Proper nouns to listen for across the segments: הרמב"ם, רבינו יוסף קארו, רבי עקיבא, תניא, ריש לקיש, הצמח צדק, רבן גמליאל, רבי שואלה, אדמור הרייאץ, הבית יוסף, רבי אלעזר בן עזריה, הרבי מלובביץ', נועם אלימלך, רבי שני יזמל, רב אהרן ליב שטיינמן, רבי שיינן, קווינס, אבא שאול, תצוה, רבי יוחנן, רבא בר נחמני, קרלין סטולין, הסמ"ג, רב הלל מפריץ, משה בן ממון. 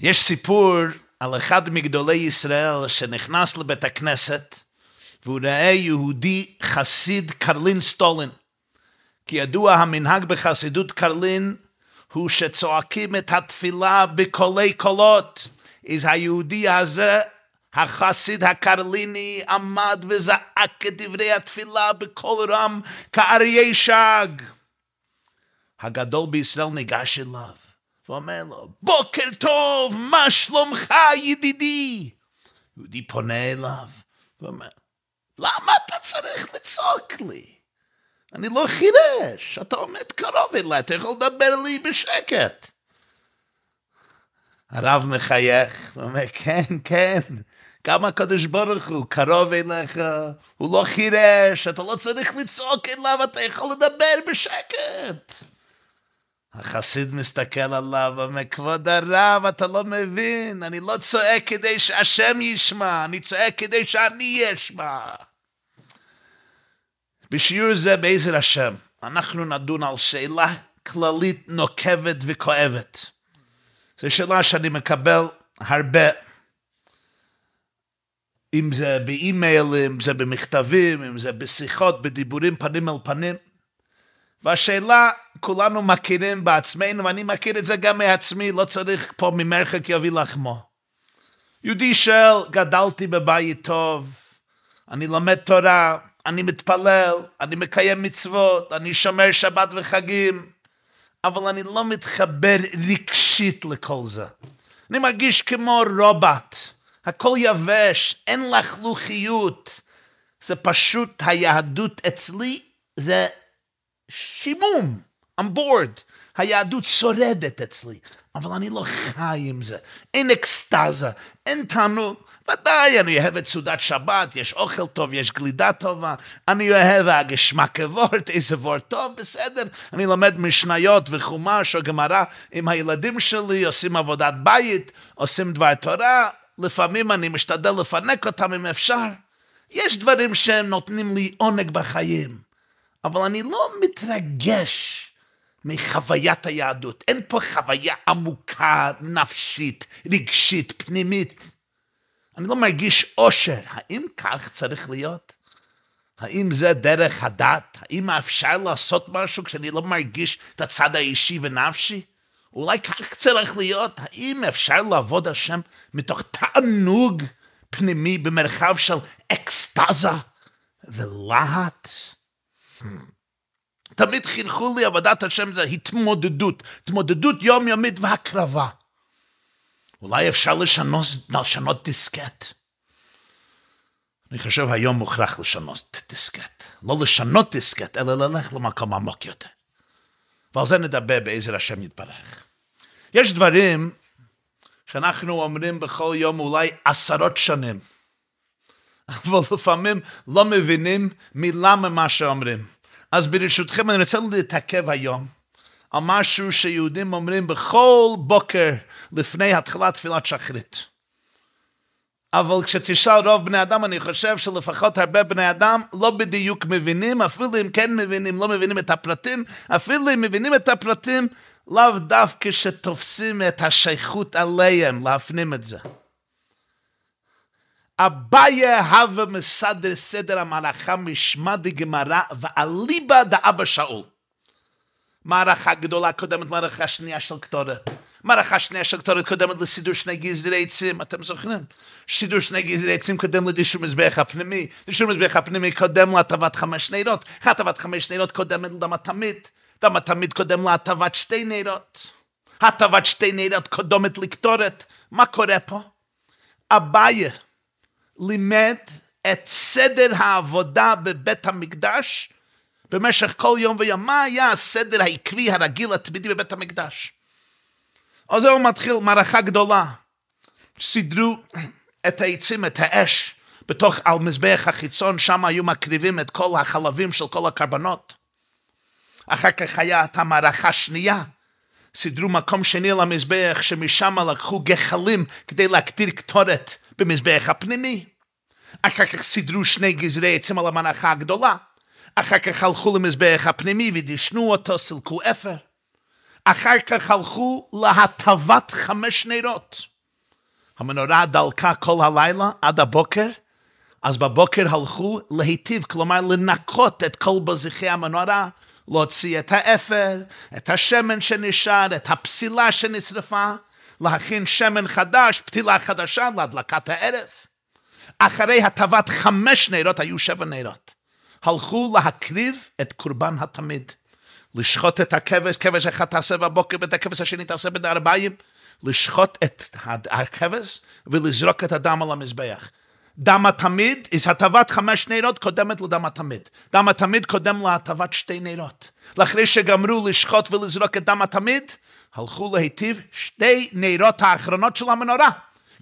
יש סיפור על אחד מגדולי ישראל שנכנס לבית הכנסת, והוא ראה יהודי חסיד קרלין סטולין. כי ידוע המנהג בחסידות קרלין הוא שצועקים את התפילה בקולי קולות. אז היהודי הזה, החסיד הקרליני, עמד וזעק את דברי התפילה בקול רם כאריה ישאג. הגדול בישראל ניגש אליו ואומר לו, בוקר טוב, מה שלומך ידידי? יהודי פונה אליו ואומר, למה אתה צריך לצעוק לי? אני לא חירש, אתה עומד קרוב אליי, אתה יכול לדבר לי בשקט. הרב מחייך ואומר, כן, גם הקדוש ברוך הוא קרוב אליך, הוא לא חירש, אתה לא צריך לצעוק אליו, אתה יכול לדבר בשקט. החסיד מסתכל עליו ואומר, כבוד הרב, אתה לא מבין, אני לא צועק כדי שהשם ישמע, אני צועק כדי שאני אשמע. בשיעור זה בעזר השם, אנחנו נדון על שאלה כללית נוקבת וכואבת. זו שאלה שאני מקבל הרבה, אם זה באימייל, אם זה במכתבים, אם זה בשיחות, בדיבורים פנים אל פנים. והשאלה כולנו מכירים בעצמנו, ואני מכיר את זה גם מעצמי, לא צריך פה ממרחק יביא לחמו. יהודי של, גדלתי בבית טוב, אני לומד תורה, אני מתפלל, אני מקיים מצוות, אני שומר שבת וחגים, אבל אני לא מתחבר רגשית לכל זה. אני מרגיש כמו רובוט, הכל יבש, אין לחלוכיות. זה פשוט היהדות אצלי, זה שימום, I'm bored. היהדות שורדת אצלי, אבל אני לא חי עם זה. אין אקסטזה, אין תענוג. ודאי, אני אוהב את סעודת שבת, יש אוכל טוב, יש גלידה טובה, אני אוהב הגשמא כוורט, איזה וורט טוב, בסדר, אני לומד משניות וחומש או גמרא עם הילדים שלי, עושים עבודת בית, עושים דבר תורה, לפעמים אני משתדל לפנק אותם אם אפשר. יש דברים שהם נותנים לי עונג בחיים, אבל אני לא מתרגש מחוויית היהדות, אין פה חוויה עמוקה, נפשית, רגשית, פנימית. אני לא מרגיש אושר. האם כך צריך להיות? האם זה דרך הדת? האם אפשר לעשות משהו כשאני לא מרגיש את הצד האישי ונפשי? אולי כך צריך להיות? האם אפשר לעבוד השם מתוך תענוג פנימי במרחב של אקסטזה ולהט? תמיד חינכו לי עבודת השם זה התמודדות. התמודדות יומיומית והקרבה. אולי אפשר לשנות דיסקט. אני חושב היום מוכרח לשנות דיסקט. לא לשנות דיסקט, אלא ללך למקום עמוק יותר. ועל זה נדבר בעזר השם יתברך. יש דברים שאנחנו אומרים בכל יום אולי עשרות שנים, אבל לפעמים לא מבינים מילה ממה שאומרים. אז ברשותכם אני רוצה להתעכב היום על משהו שיהודים אומרים בכל בוקר לפני התחלת תפילת שחרית. אבל כשתשאל רוב בני אדם, אני חושב שלפחות הרבה בני אדם לא בדיוק מבינים, אפילו אם כן מבינים, לא מבינים את הפרטים, אפילו אם מבינים את הפרטים, לאו דווקא שתופסים את השייכות עליהם, להפנים את זה. אביה הווה מסדר סדר המערכה משמע דגמרא ואליבא דאבא שאול. מערכה גדולה קודמת, מערכה שנייה של קטורת. מערכה שנייה של קטורת קודמת לסידור שני גזרי עצים, אתם זוכרים? סידור שני גזרי עצים קודם לדישור מזבח הפנימי, דישור מזבח הפנימי קודם להטבת 5 נרות, הטבת 5 נרות קודמת דם התמיד קודם להטבת 2 נרות, הטבת 2 נרות קודמת לקטורת. מה קורה פה? אביה לימד את סדר העבודה בבית המקדש, במשך כל יום ויום. מה היה הסדר העקבי הרגיל התמידי בבית המקדש? אז הוא מתחיל מערכה גדולה. סידרו את העצים, את האש, בתוך על מזבח החיצון, שם היו מקריבים את כל החלבים של כל הקרבנות. אחר כך הייתה מערכה שנייה. סידרו מקום שני למזבח, שמשם לקחו גחלים כדי להקטיר קטורת במזבח הפנימי. אחר כך סידרו 2 גזרי עצים על המערכה הגדולה. אחר כך הלכו למזבח הפנימי ודישנו אותו, סילקו אפר. אחר כך הלכו להטבת 5 נרות. המנורה דלקה כל הלילה עד הבוקר, אז בבוקר הלכו להיטיב, כלומר לנקות את כל בזיחי המנורה, להוציא את האפר, את השמן שנשאר, את הפסילה שנשרפה, להכין שמן חדש, פתילה חדשה להדלקת הערב. אחרי הטבת 5 נהרות היו 7 נהרות. הלכו להקריב את קורבן התמיד. לשחוט את הכבש, כבש אחד תעשה בבוקר ואת הכבש השני תעשה ב-40, לשחוט את הכבש ולזרוק את הדם על המזבח. דם התמיד, הטבת 5 נהרות קודמת לדם התמיד. דם התמיד קודם להטבת 2 נהרות. לאחרי שגמרו לשחוט ולזרוק את דם התמיד, הלכו להיטיב 2 נהרות האחרונות של המנורה.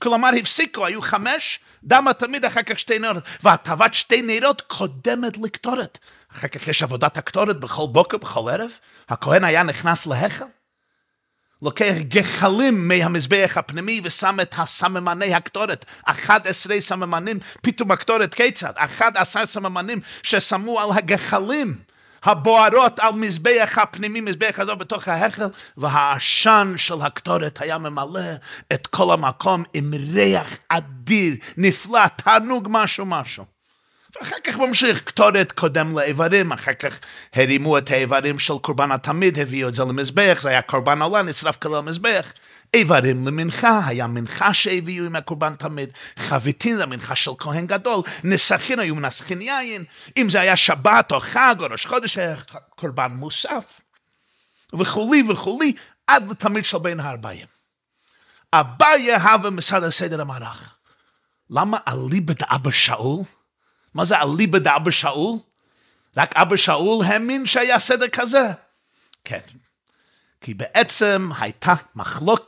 כלומר הפסיקו, היו 5, דם התמיד אחר כך 2 נהרות, והטבת 2 נהרות קודמת לקטורת. אחר כך יש עבודת הקטורת בכל בוקר, בכל ערב, הכהן היה נכנס להיכל, לוקח גחלים מהמזבח הפנימי ושם את הסממני הקטורת, 11 סממנים, פתאום הקטורת כיצד, 11 סממנים ששמו על הגחלים הבוערות על מזבח הפנימי, מזבח הזו בתוך ההיכל, והעשן של הקטורת היה ממלא את כל המקום עם ריח אדיר, נפלא, תענוג משהו. ואחר כך ממשיך, קטורת קודם לאיברים, אחר כך הרימו את האיברים של קורבן התמיד, הביאו את זה למזבח, זה היה קורבן עולה, נשרף כלל מזבח. איברים למנחה, היה מנחה שהביאו עם הקורבן תמיד, חביתין למנחה של כהן גדול, נסחין היו מנסחין יין, אם זה היה שבת או חג או ראש חודש, היה קורבן מוסף, וכולי, עד לתמיד של בין ה-40. הבא יהב ומסד הסדר המערך. למה אליבד אבא שאול? מה זה אליבד אבא שאול? רק אבא שאול האמין שהיה סדר כזה. כן. כי בעצם הייתה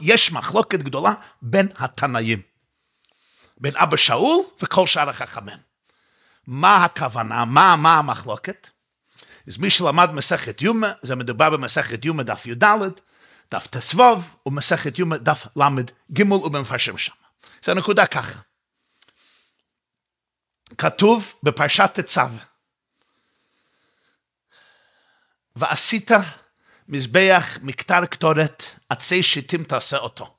יש מחלוקת גדולה בין התנאים, בין אבא שאול וכל שאר החכמים. מה הכוונה? מה המחלוקת? אז מי שלמד מסכת יומא, זה מדובר במסכת יומא דף י"ד, דף תסבוב, ומסכת יומא דף ל"ג ובמפרשים שם. זה נקודה ככה. כתוב בפרשת תצוה, ועשית מזבח מקטר קטורת, עצי שיטים תעשה אותו.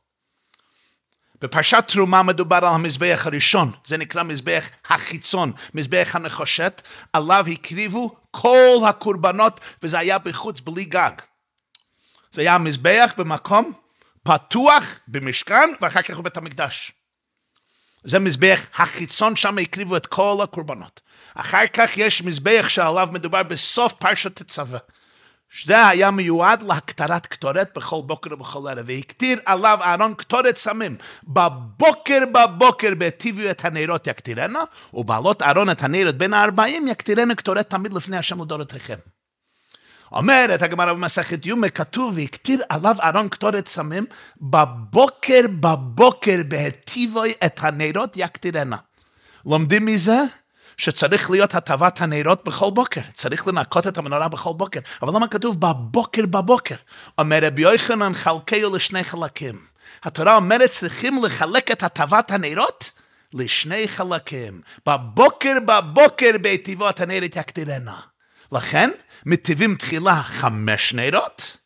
בפרשת תרומה מדובר על המזבח הראשון, זה נקרא מזבח החיצון, מזבח הנחושת, עליו הקריבו כל הקורבנות, וזה היה בחוץ בלי גג. זה היה מזבח במקום פתוח במשכן, ואחר כך בבית המקדש. זה מזבח החיצון, שם הקריבו את כל הקורבנות. אחר כך יש מזבח שעליו מדובר בסוף פרשת תצווה. זה היה מיועד להקטרת קטורת בכל בוקר ובכל ערב, והקטיר עליו אהרן קטורת סמים. בבוקר בהטיבו את הנרות יקטירנה, ובעלות אהרן את הנרות בין ה-40 יקטירנה קטורת תמיד לפני השם לדורותיכם. אומרת הגמרא במסכת יומא, כתוב והקטיר עליו אהרן קטורת סמים, בבוקר בהטיבו את הנרות יקטירנה. לומדים מזה שצריך להיות הטבת הנרות בכל בוקר, צריך לנקות את המנורה בכל בוקר, אבל למה כתוב בבוקר? אומר רבי יוחנן, חלקהו לשני חלקים. התורה אומרת צריכים לחלק את הטבת הנרות לשני חלקים. בבוקר בהטיבות הנרות יקטירנה. לכן מטיבים תחילה 5 נרות,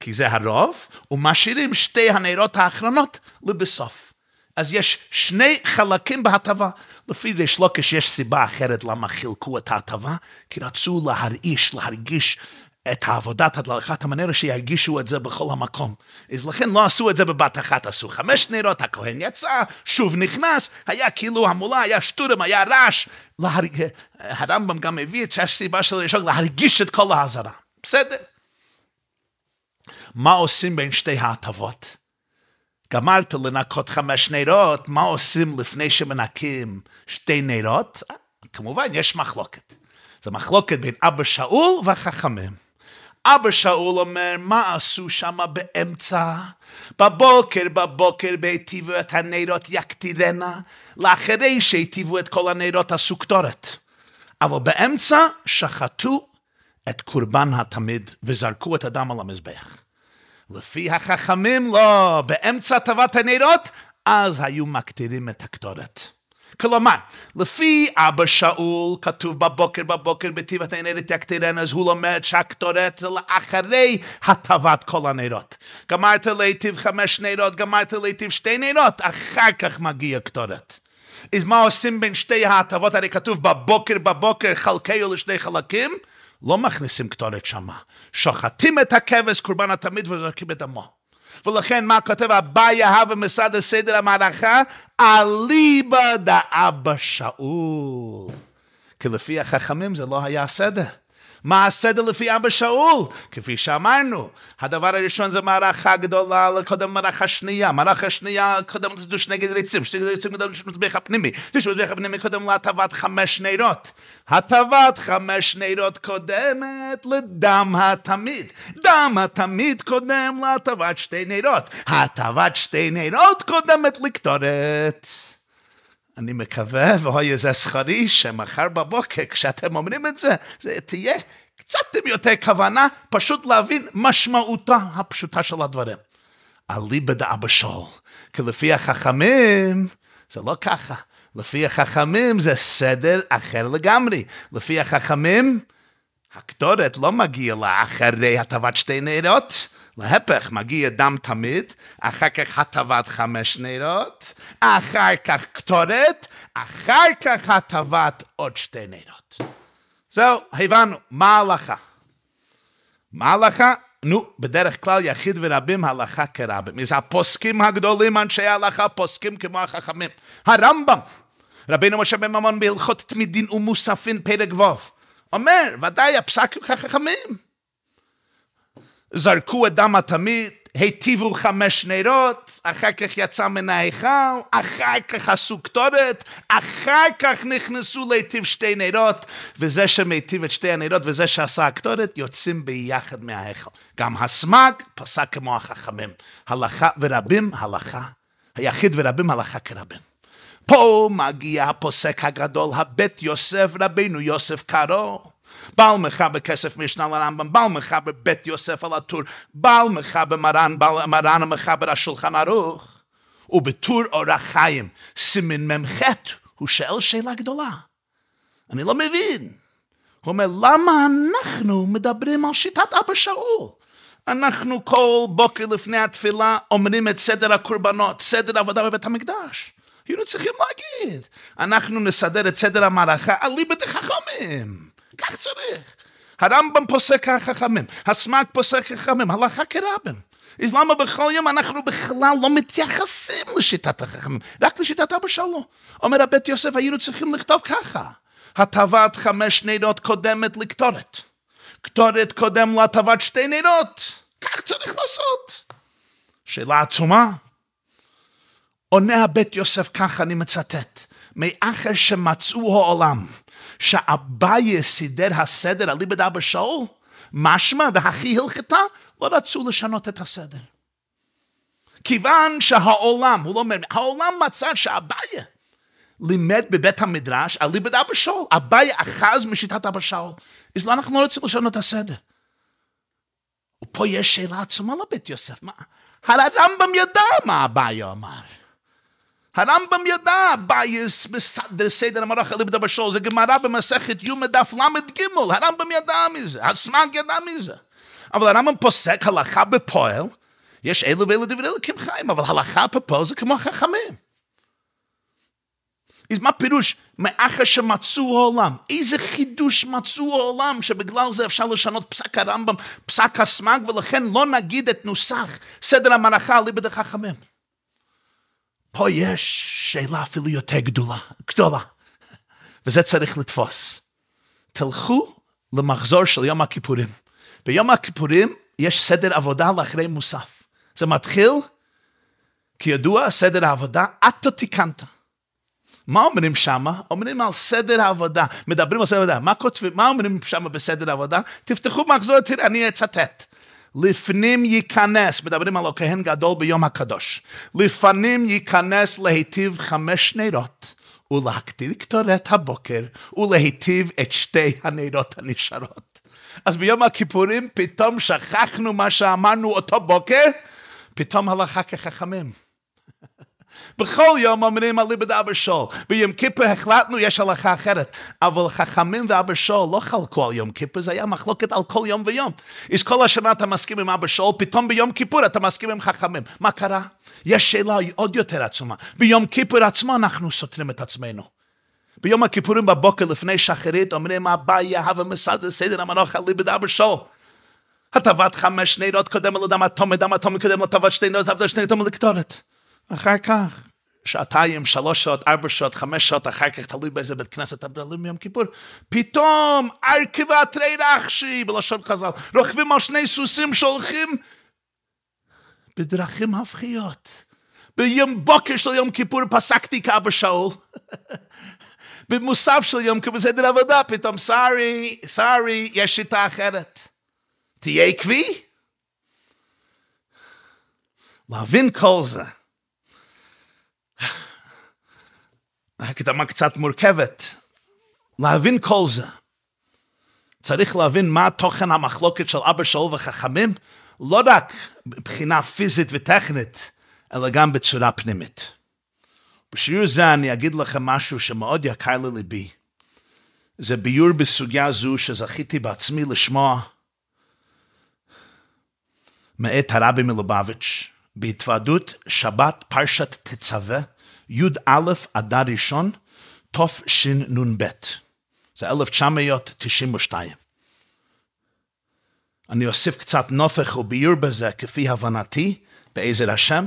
כי זה הרוב, ומשאירים 2 הנרות האחרונות לבסוף. אז יש 2 חלקים בהטבה. לפי ריש לוקיש יש סיבה אחרת למה חילקו את ההטבה, כי רצו להרגיש את העבודת הדלקת המנורה, שירגישו את זה בכל המקום. אז לכן לא עשו את זה בבת אחת, עשו 5 נרות, הכהן יצא, שוב נכנס, היה כאילו המולה, היה שטורם, היה רעש. הרמב"ם גם הביא את שיש סיבה של ריש לוקיש להרגיש את כל ההזרה. בסדר? מה עושים בין 2 ההטבות? גמרת לנקות 5 נרות, מה עושים לפני שמנקים 2 נרות? כמובן יש מחלוקת. זו מחלוקת בין אבא שאול והחכמים. אבא שאול אומר, מה עשו שם באמצע? בבוקר בהטיבו את הנרות יקטירנה, לאחרי שהטיבו את כל הנרות עשו קטורת. אבל באמצע שחטו את קורבן התמיד וזרקו את הדם על המזבח. לפי החכמים, לא, באמצע טבת הנרות, אז היו מקטירים את הקטורת. כלומר, לפי אבא שאול, כתוב בבוקר, בטבעת הנרות תקטרן, אז הוא לומד שהקטורת זה לאחרי הטבת כל הנרות. גמרת להיטיב 5 נרות, גמרת להיטיב 2 נרות, אחר כך מגיע קטורת. אז מה עושים בין שתי ההטבות? הרי כתוב בבוקר, חלקהו לשני חלקים, לא מכניסים קטורת שמה. שוחטים את הכבש, קורבן התמיד וזורקים את דמו. ולכן מה כותב הבעיה הווה מסעד הסדר המערכה? אליבא דאבא שאול. כי לפי החכמים זה לא היה הסדר. מה הסדר לפי אבא שאול? כפי שאמרנו, הדבר הראשון זה מערכה גדולה, קודם מערכה שנייה, קודם זה שני גזריצים, קודם למצבח הפנימי, קודם להטבת 5 נרות. הטבת 5 נרות קודמת לדם התמיד. דם התמיד קודם להטבת 2 נרות. הטבת 2 נרות קודמת לקטורת. אני מקווה, והוי זה שכרי, שמחר בבוקר, כשאתם אומרים את זה, זה תהיה קצת יותר כוונה, פשוט להבין משמעותה הפשוטה של הדברים. אליבא דאבא שאול, כי לפי החכמים, זה לא ככה. לפי החכמים זה סדר אחר לגמרי. לפי החכמים, הקטורת לא מגיעה לאחרי הטבת 2 נרות, להפך, מגיע דם תמיד, אחר כך הטבת 5 נרות, אחר כך קטורת, אחר כך הטבת עוד 2 נרות. זהו, הבנו, מה ההלכה? מה ההלכה? נו, בדרך כלל יחיד ורבים הלכה כרבים. אז הפוסקים הגדולים, אנשי ההלכה, פוסקים כמו החכמים. הרמב"ם, רבינו משה בן ממון בהלכות תמידין ומוספין פרק ו', אומר, ודאי הפסק החכמים. זרקו את דם התמיד, היטיבו 5 נרות, אחר כך יצא מן ההיכל, אחר כך עשו קטורת, אחר כך נכנסו להיטיב 2 נרות, וזה שמהיטיב את 2 הנרות וזה שעשה הקטורת, יוצאים ביחד מההיכל. גם הסמ"ג פסק כמו החכמים. הלכה ורבים הלכה, היחיד ורבים הלכה כרבים. פה מגיע הפוסק הגדול, הבית יוסף, רבינו יוסף קארו, בעל מחבר כסף משנה לרמב"ם, בעל מחבר בית יוסף על הטור, בעל מחבר מרן המחבר השולחן ערוך, ובטור אור החיים, סימן מ"ח, הוא שאל שאלה גדולה. אני לא מבין. הוא אומר, למה אנחנו מדברים על שיטת אבא שאול? אנחנו כל בוקר לפני התפילה אומרים את סדר הקורבנות, סדר העבודה בבית המקדש. היינו צריכים להגיד, אנחנו נסדר את סדר המערכה, אליבא דחכמים. כך צריך. הרמב"ם פוסק החכמים, הסמ"ג פוסק החכמים, הלכה כרבים. אז למה בכל יום אנחנו בכלל לא מתייחסים לשיטת החכמים, רק לשיטת אבא שאול? אומר הבית יוסף, היינו צריכים לכתוב ככה, הטבת 5 נרות קודמת לקטורת, קטורת קודם להטבת 2 נרות, כך צריך לעשות. שאלה עצומה. עונה הבית יוסף ככה, אני מצטט, מאחר שמצאו העולם, שאבאי סידר הסדר אליבא דאבא שאול, משמע דהכי הלכתה, לא רצו לשנות את הסדר. כיוון שהעולם, הוא לא אומר, העולם מצא שאבאי לימד בבית המדרש אליבא דאבא שאול, אבאי אחז משיטת אבא שאול, אז לא, אנחנו לא רוצים לשנות את הסדר. ופה יש שאלה עצומה לבית יוסף, הרמב"ם ידע מה אבאי אמר. הרמב"ם ידע, בייס בסדר סדר המערכה אליבא דאבא שאול, זה גמרא במסכת יומא דף ל"ג, הרמב"ם ידע מזה, הסמ"ג ידע מזה. אבל הרמב"ם פוסק הלכה בפועל, יש אלו ואלו דברי אלוקים חיים, אבל הלכה בפועל זה כמו חכמים. אז מה פירוש? מאחר שמצאו העולם, איזה חידוש מצאו העולם, שבגלל זה אפשר לשנות פסק הרמב"ם, פסק הסמ"ג, ולכן לא נגיד את נוסח סדר המערכה אליבא דחכמים. פה יש שאלה אפילו יותר גדולה, וזה צריך לתפוס. תלכו למחזור של יום הכיפורים. ביום הכיפורים יש סדר עבודה לאחרי מוסף. זה מתחיל, כידוע, סדר העבודה, אתו תיקנת. מה אומרים שמה? אומרים על סדר העבודה, מדברים על סדר העבודה. מה אומרים שמה בסדר העבודה? תפתחו מחזור, תראה, אני אצטט. לפנים ייכנס, מדברים על הכהן גדול ביום הקדוש, לפנים ייכנס להיטיב 5 נרות, ולהקטיר קטורת הבוקר, ולהיטיב את 2 הנרות הנשארות. אז ביום הכיפורים פתאום שכחנו מה שאמרנו אותו בוקר, פתאום הלכה כחכמים. בכל יום אומרים אליבא דאבא שאול. ביום כיפור החלטנו יש הלכה אחרת, אבל חכמים ואבא שאול לא חלקו על יום כיפור, זה היה מחלוקת על כל יום ויום. אז כל השנה אתה מסכים עם אבא שאול, פתאום ביום כיפור אתה מסכים עם חכמים. מה קרה? יש שאלה עוד יותר עצומה. ביום כיפור עצמו אנחנו סותרים את עצמנו. ביום הכיפורים בבוקר לפני שחרית אומרים אביי הווה מסדר סדר המנוח אליבא דאבא שאול. הטבת 5 נרות קודם לדם התום, דם התום קודם לטבת 2 נרות, עבדה 2 נרות לקטורת. אחר כך, שעתיים, 3 שעות, 4 שעות, 5 שעות, אחר כך תלוי באיזה בית כנסת, תלוי מיום כיפור, פתאום, ארכיבה תרי רחשי, בלשון חז"ל, רוכבים על 2 סוסים שהולכים בדרכים הפכיות. ביום בוקר של יום כיפור פסקתי כאבא שאול. במוסף של יום כיפור, בסדר עבודה, פתאום, סורי, יש שיטה אחרת. תהיה עקבי? להבין כל זה. הקדמה קצת מורכבת. להבין כל זה. צריך להבין מה תוכן המחלוקת של אבא שאול וחכמים, לא רק מבחינה פיזית וטכנית, אלא גם בצורה פנימית. בשיעור זה אני אגיד לכם משהו שמאוד יקר לליבי. זה ביור בסוגיה זו שזכיתי בעצמי לשמוע מאת הרבי מלובביץ' בהתוועדות שבת פרשת תצווה, י"א אדר ראשון, תשנ"ב. זה 1992. אני אוסיף קצת נופך וביור בזה כפי הבנתי, בעזר השם,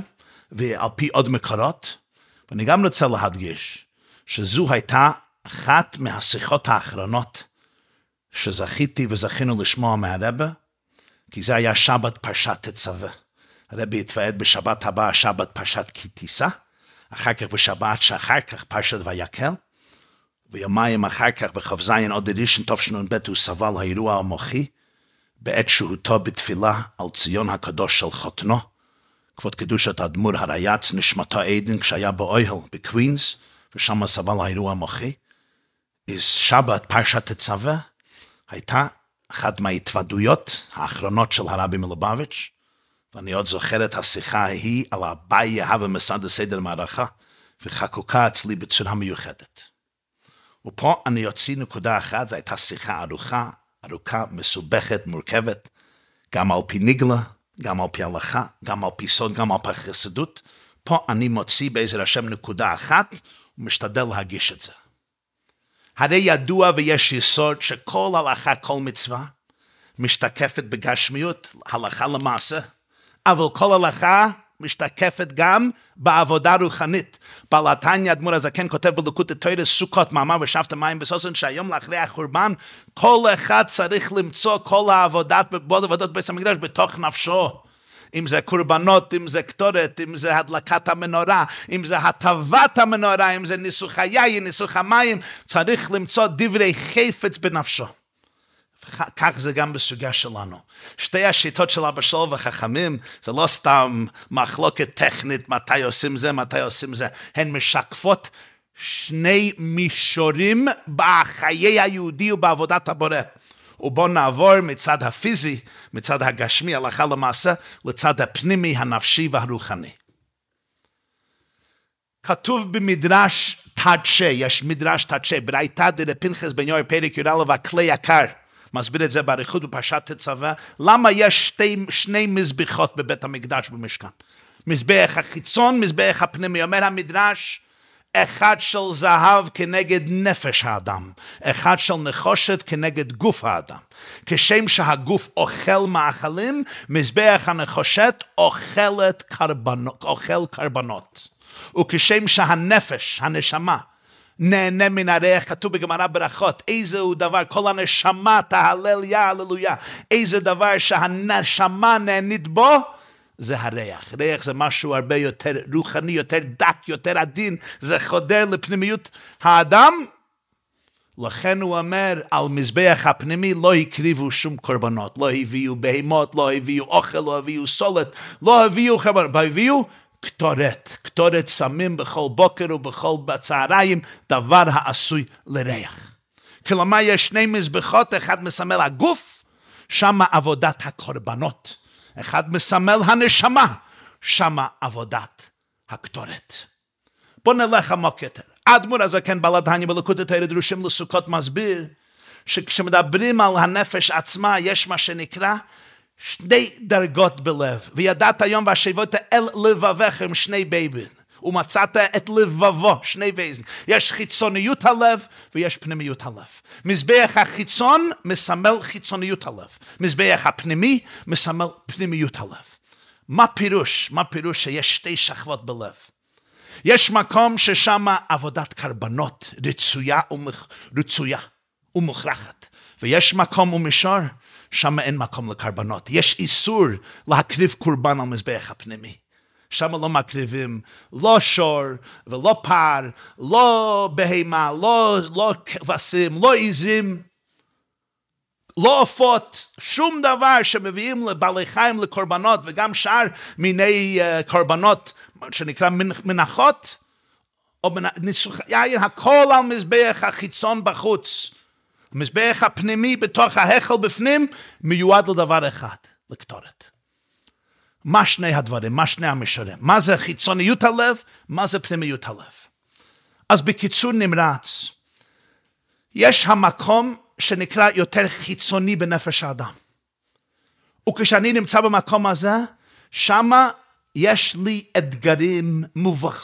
ועל פי עוד מקורות. ואני גם רוצה להדגיש שזו הייתה אחת מהשיחות האחרונות שזכיתי וזכינו לשמוע מהרבי, כי זה היה שבת פרשת תצווה. הרבי התוועד בשבת הבאה, שבת פרשת כי תישא, אחר כך בשבת שאחר כך פרשת ויקהל, ויומיים אחר כך בכ"ז אדר ראשון תשנ"ב הוא סבל האירוע המוחי, בעת שהותו בתפילה על ציון הקדוש של חותנו, כבוד קדושת אדמור הרייאץ, נשמתו עדן, כשהיה באוהל בקווינס, ושם סבל האירוע המוחי. אז שבת פרשת תצווה הייתה אחת מההתוודויות האחרונות של הרבי מלובביץ', ואני עוד זוכר את השיחה ההיא על הבית יהב ומסעד סדר מערכה, וחקוקה אצלי בצורה מיוחדת. ופה אני יוציא נקודה אחת, זו הייתה שיחה ארוכה, מסובכת, מורכבת, גם על פי נגלה, גם על פי הלכה, גם על פי סוד, גם על פי חסידות. פה אני מוציא בעזר השם נקודה אחת, ומשתדל להגיש את זה. הרי ידוע ויש יסוד שכל הלכה, כל מצווה, משתקפת בגשמיות, הלכה למעשה, אבל כל הלכה משתקפת גם בעבודה רוחנית. בעל התניא אדמו"ר הזקן כותב בליקוטי תורה סוכות, מאמר ושאבת מים בסוסן, שהיום לאחרי החורבן, כל אחד צריך למצוא כל העבודות בבית המקדש בתוך נפשו. אם זה קורבנות, אם זה קטורת, אם זה הדלקת המנורה, אם זה הטבת המנורה, אם זה ניסוך היין, ניסוך המים, צריך למצוא דברי חפץ בנפשו. כך זה גם בסוגיה שלנו. שתי השיטות של אבא שאול וחכמים, זה לא סתם מחלוקת טכנית, מתי עושים זה, מתי עושים זה. הן משקפות שני מישורים בחיי היהודי ובעבודת הבורא. ובוא נעבור מצד הפיזי, מצד הגשמי, הלכה למעשה, לצד הפנימי, הנפשי והרוחני. כתוב במדרש תצ'ה, יש מדרש תצ'ה, ברייתא דרפנחס בן יאיר פרק י"א והכלי יקר, מסביר את זה באריכות בפרשת תצווה, למה יש שני מזבחות בבית המקדש במשכן? מזבח החיצון, מזבח הפנימי. אומר המדרש, אחד של זהב כנגד נפש האדם, אחד של נחושת כנגד גוף האדם. כשם שהגוף אוכל מאכלים, מזבח הנחושת אוכל קרבנות. וכשם שהנפש, הנשמה, נהנה מן הריח, כתוב בגמרא ברכות, איזה הוא דבר, כל הנשמה תהלל יא הללויה, איזה דבר שהנשמה נהנית בו, זה הריח. ריח זה משהו הרבה יותר רוחני, יותר דק, יותר עדין, זה חודר לפנימיות האדם. לכן הוא אומר, על מזבח הפנימי לא הקריבו שום קורבנות, לא הביאו בהימות, לא הביאו אוכל, לא הביאו סולת, לא הביאו קורבנות, הביאו קטורת. קטורת שמים בכל בוקר ובכל בצהריים, דבר העשוי לריח. כלומר יש שני מזבחות, אחד מסמל הגוף, שם עבודת הקורבנות. אחד מסמל הנשמה, שמה עבודת הקטורת. בואו נלך עמוק יותר. אדמור הזקן בעל הדהני בלקוטת תורה דרושים לסוכות מסביר, שכשמדברים על הנפש עצמה, יש מה שנקרא שני דרגות בלב. וידעת היום והשיבות אל לבבכם שני בייבין. ומצאת את לבבו, שני בייזן. יש חיצוניות הלב ויש פנימיות הלב. מזבח החיצון מסמל חיצוניות הלב. מזבח הפנימי מסמל פנימיות הלב. מה פירוש? מה פירוש שיש שתי שכבות בלב? יש מקום ששם עבודת קרבנות רצויה ומוכרחת. ויש מקום ומישור, שם אין מקום לקרבנות. יש איסור להקריב קורבן על מזבח הפנימי. שם לא מקריבים, לא שור ולא פר, לא בהימה, לא כבשים, לא עיזים, לא עופות, שום דבר שמביאים לבעלי חיים לקורבנות, וגם שאר מיני קורבנות שנקרא מנחות, או ניסוח יין, הכל על מזבח החיצון בחוץ. המזבח הפנימי בתוך ההיכל בפנים מיועד לדבר אחד, לקטורת. מה שני הדברים, מה שני המישורים? מה זה חיצוניות הלב, מה זה פנימיות הלב? אז בקיצור נמרץ, יש המקום שנקרא יותר חיצוני בנפש האדם. וכשאני נמצא במקום הזה, שמה יש לי אתגרים,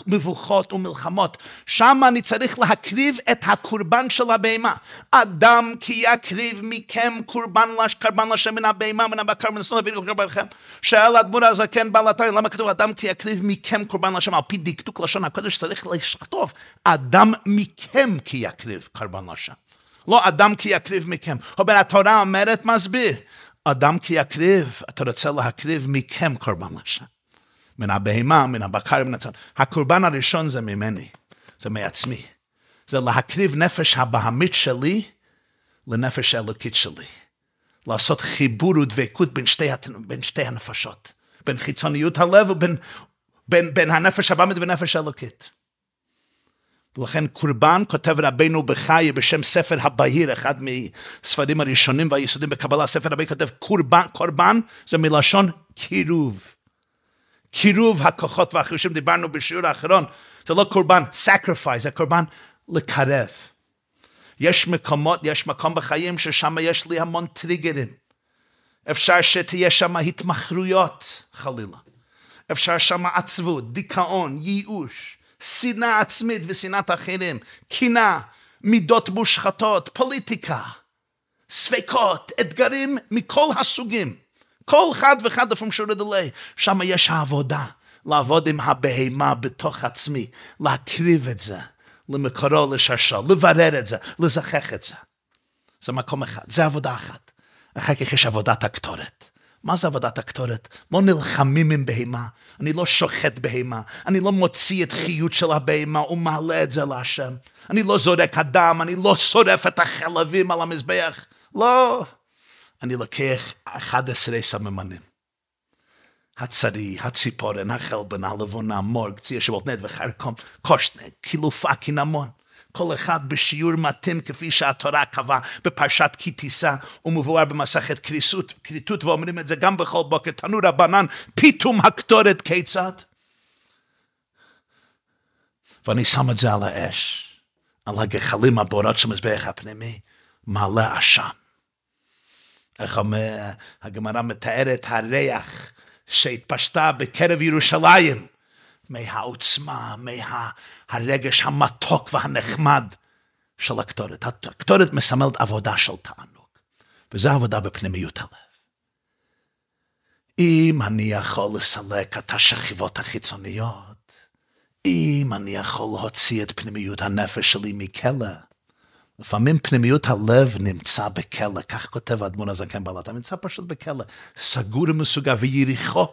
מבוכות ומלחמות. שמה אני צריך להקריב את הקורבן של הבהמה. אדם כי יקריב מכם קורבן לשם מן הבהמה, מן הבקר, מן הסנון, הביא לקורבנכם. שאל אדמור הזקן בעל התניא, למה כתוב אדם כי יקריב מכם קורבן לשם? על פי דקדוק לשון הקודש צריך לכתוב, אדם מכם כי יקריב קורבן לשם. לא אדם כי יקריב מכם. אבל התורה אומרת מסביר, אדם כי יקריב, אתה רוצה להקריב מכם קורבן לשם. מן הבהמה, מן הבקר, מן הצאן. הקורבן הראשון זה ממני, זה מעצמי. זה להקריב נפש הבהמית שלי לנפש האלוקית שלי. לעשות חיבור ודבקות בין שתי הנפשות. בין חיצוניות הלב ובין הנפש הבהמית ונפש האלוקית. ולכן קורבן, כותב רבינו בחי בשם ספר הבהיר, אחד מספרים הראשונים והיסודים בקבלה, ספר הבהיר כותב קורבן זה מלשון קירוב. קירוב הכוחות והחיושים, דיברנו בשיעור האחרון, זה לא קורבן, sacrifice, זה קורבן לקרב. יש מקום בחיים ששם יש לי המון טריגרים. אפשר שתהיה שם התמחרויות, חלילה. אפשר שם עצבות, דיכאון, ייאוש, שנאה עצמית ושנאת אחרים, קינה, מידות מושחתות, פוליטיקה, ספקות, אתגרים מכל הסוגים. כל אחד ואחד לפעמים שורד אלי, שם יש העבודה, לעבוד עם הבהמה בתוך עצמי, להקריב את זה, למקורו לשרשו, לברר את זה, לזכח את זה. זה מקום אחד, זה עבודה אחת. אחר כך יש עבודת הקטורת. מה זה עבודת הקטורת? לא נלחמים עם בהמה, אני לא שוחט בהמה, אני לא מוציא את חיות של הבהמה ומעלה את זה להשם, אני לא זורק אדם, אני לא שורף את החלבים על המזבח, לא. אני לקח 11 סממנים. הצרי, הציפורן, החלבן, הלבונה, מורג, ציר שבולטנד וחרקום, קושנה, קילופה, קינמון. כל אחד בשיעור מתאים כפי שהתורה קבעה בפרשת כי תישא ומבואר במסכת כריתות, ואומרים את זה גם בכל בוקר, תנו רבנן, פתאום הקטורת כיצד. ואני שם את זה על האש, על הגחלים הבורות של מזבח הפנימי, מעלה עשן. איך הגמרא מתארת הריח שהתפשטה בקרב ירושלים מהעוצמה, מהרגש המתוק והנחמד של הקטורת. הקטורת מסמלת עבודה של תענוג, וזו עבודה בפנימיות הלב. אם אני יכול לסלק את השכיבות החיצוניות, אם אני יכול להוציא את פנימיות הנפש שלי מכלה, לפעמים פנימיות הלב נמצא בכלא, כך כותב אדמון הזקן בעל התניא, נמצא פשוט בכלא, סגור ומסוגר, ויריחו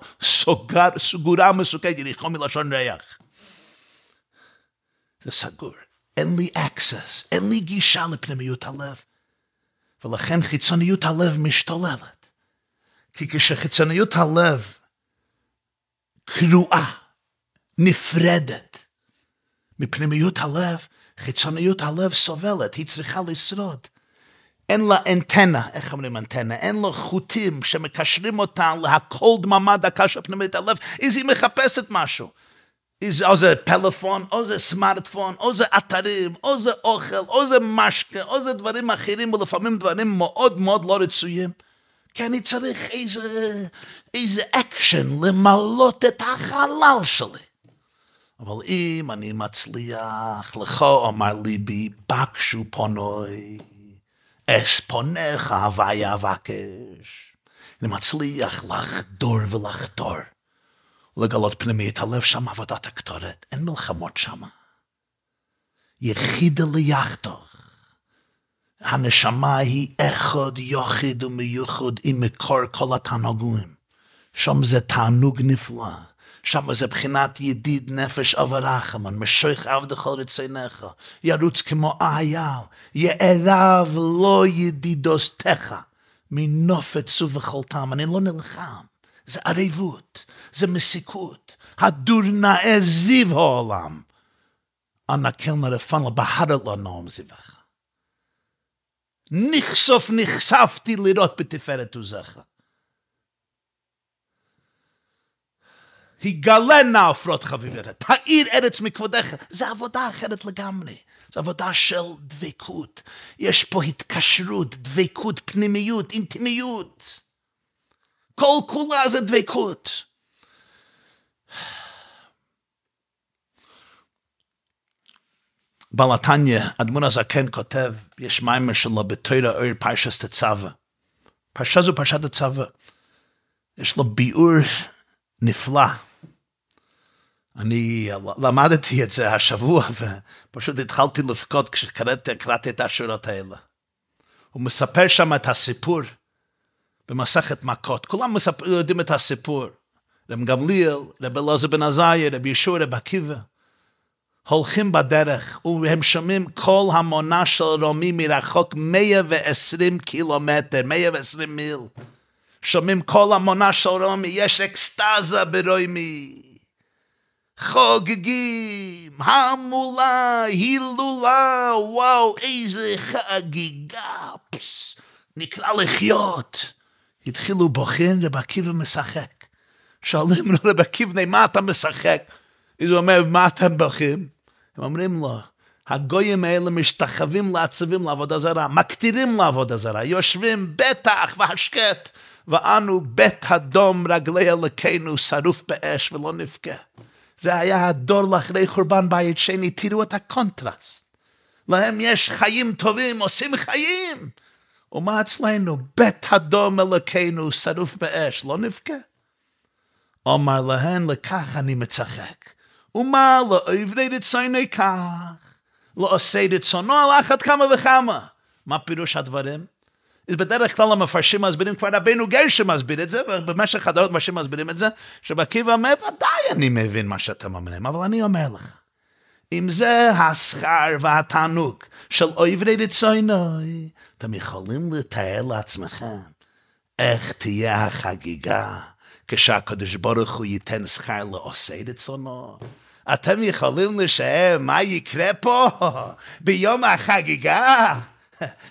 סגורה ומסוגר, יריחו מלשון ריח. זה סגור, אין לי access, אין לי גישה לפנימיות הלב, ולכן חיצוניות הלב משתוללת, כי כשחיצוניות הלב קרועה, נפרדת מפנימיות הלב, חיצוניות הלב סובלת, היא צריכה לשרוד. אין לה אנטנה, איך אומרים אנטנה? אין לה חוטים שמקשרים אותה להכל דממה דקה של פנימיות הלב, אז היא מחפשת משהו. או זה טלפון, או זה סמארטפון, או זה אתרים, או זה אוכל, או זה משקה, או זה דברים אחרים, ולפעמים דברים מאוד מאוד לא רצויים. כי אני צריך איזה אקשן למלות את החלל שלי. אבל אם אני מצליח, לך אומר ליבי, בקשו פונוי, אס פונך ויבקש. אני מצליח לחדור ולחתור. לגלות פנימית הלב, שם עבודת הקטורת, אין מלחמות שם. יחיד ליחתוך. הנשמה היא אחד יחיד ומיוחד עם מקור כל התענוגים. שם זה תענוג נפלא. שם זה בחינת ידיד נפש אברחמן, משוך עבדך לרצונך, ירוץ כמו אייל, יערב לא ידידותיך, מנופץ ובכלתם. אני לא נלחם. זה ערבות, זה מסיקות, הדור נאה זיו העולם. ענקל נרפן לבחרת לא נעום זיווך. נחשוף נחשפתי לראות בתפארת עוזך. היגלה נא עפרות חביברת, העיר ארץ מכבודך. זו עבודה אחרת לגמרי, זו עבודה של דבקות. יש פה התקשרות, דבקות, פנימיות, אינטימיות. כל כולה זה דבקות. בעל התניא, אדמור הזקן כותב, יש מיימר שלו בתורה אור פרשת תצווה. פרשה זו פרשת תצווה. יש לו ביאור נפלא. אני למדתי את זה השבוע, ופשוט התחלתי לבכות כשקראתי את השורות האלה. הוא מספר שם את הסיפור, במסכת מכות, כולם יודעים את הסיפור. רבן גמליאל, רבי אלעזר בן עזריה, רבי שואלה, רבי עקיבא, הולכים בדרך, והם שומעים כל המונה של רומי מרחוק 120 קילומטר, 120 מיל. שומעים כל המונה של רומי, יש אקסטזה ברומי. חוגגים, המולה, הילולה, וואו, איזה חגיגה, פס, נקרא לחיות. התחילו בוחן, רבי עקיבא משחק. שואלים לו, רבי עקיבא, מה אתה משחק? הוא אומר, מה אתם בוחים? הם אומרים לו, הגויים האלה משתחווים לעצבים לעבודה זרה, מקטירים לעבודה זרה, יושבים בטח והשקט, ואנו בית הדום רגלי אלוקינו שרוף באש ולא נפקה. זה היה הדור לאחרי חורבן בית שני, תראו את הקונטרסט. להם יש חיים טובים, עושים חיים. ומה אצלנו? בית הדום אלוקינו שרוף באש, לא נפקה. אומר להן, לכך אני מצחק. ומה לא עברי רצוני כך, לא עושה רצונו על אחת כמה וכמה. מה פירוש הדברים? אז בדרך כלל המפרשים מסבירים, כבר רבינו גרשם מסביר את זה, ובמשך הדורות מפרשים מסבירים את זה, שרבי עקיבא אומר, ודאי אני מבין מה שאתם אומרים, אבל אני אומר לך, אם זה השכר והתענוג של עברי רצוני, אתם יכולים לתאר לעצמכם איך תהיה החגיגה, כשהקדוש ברוך הוא ייתן שכר לעושה רצונו. אתם יכולים לשאר מה יקרה פה ביום החגיגה?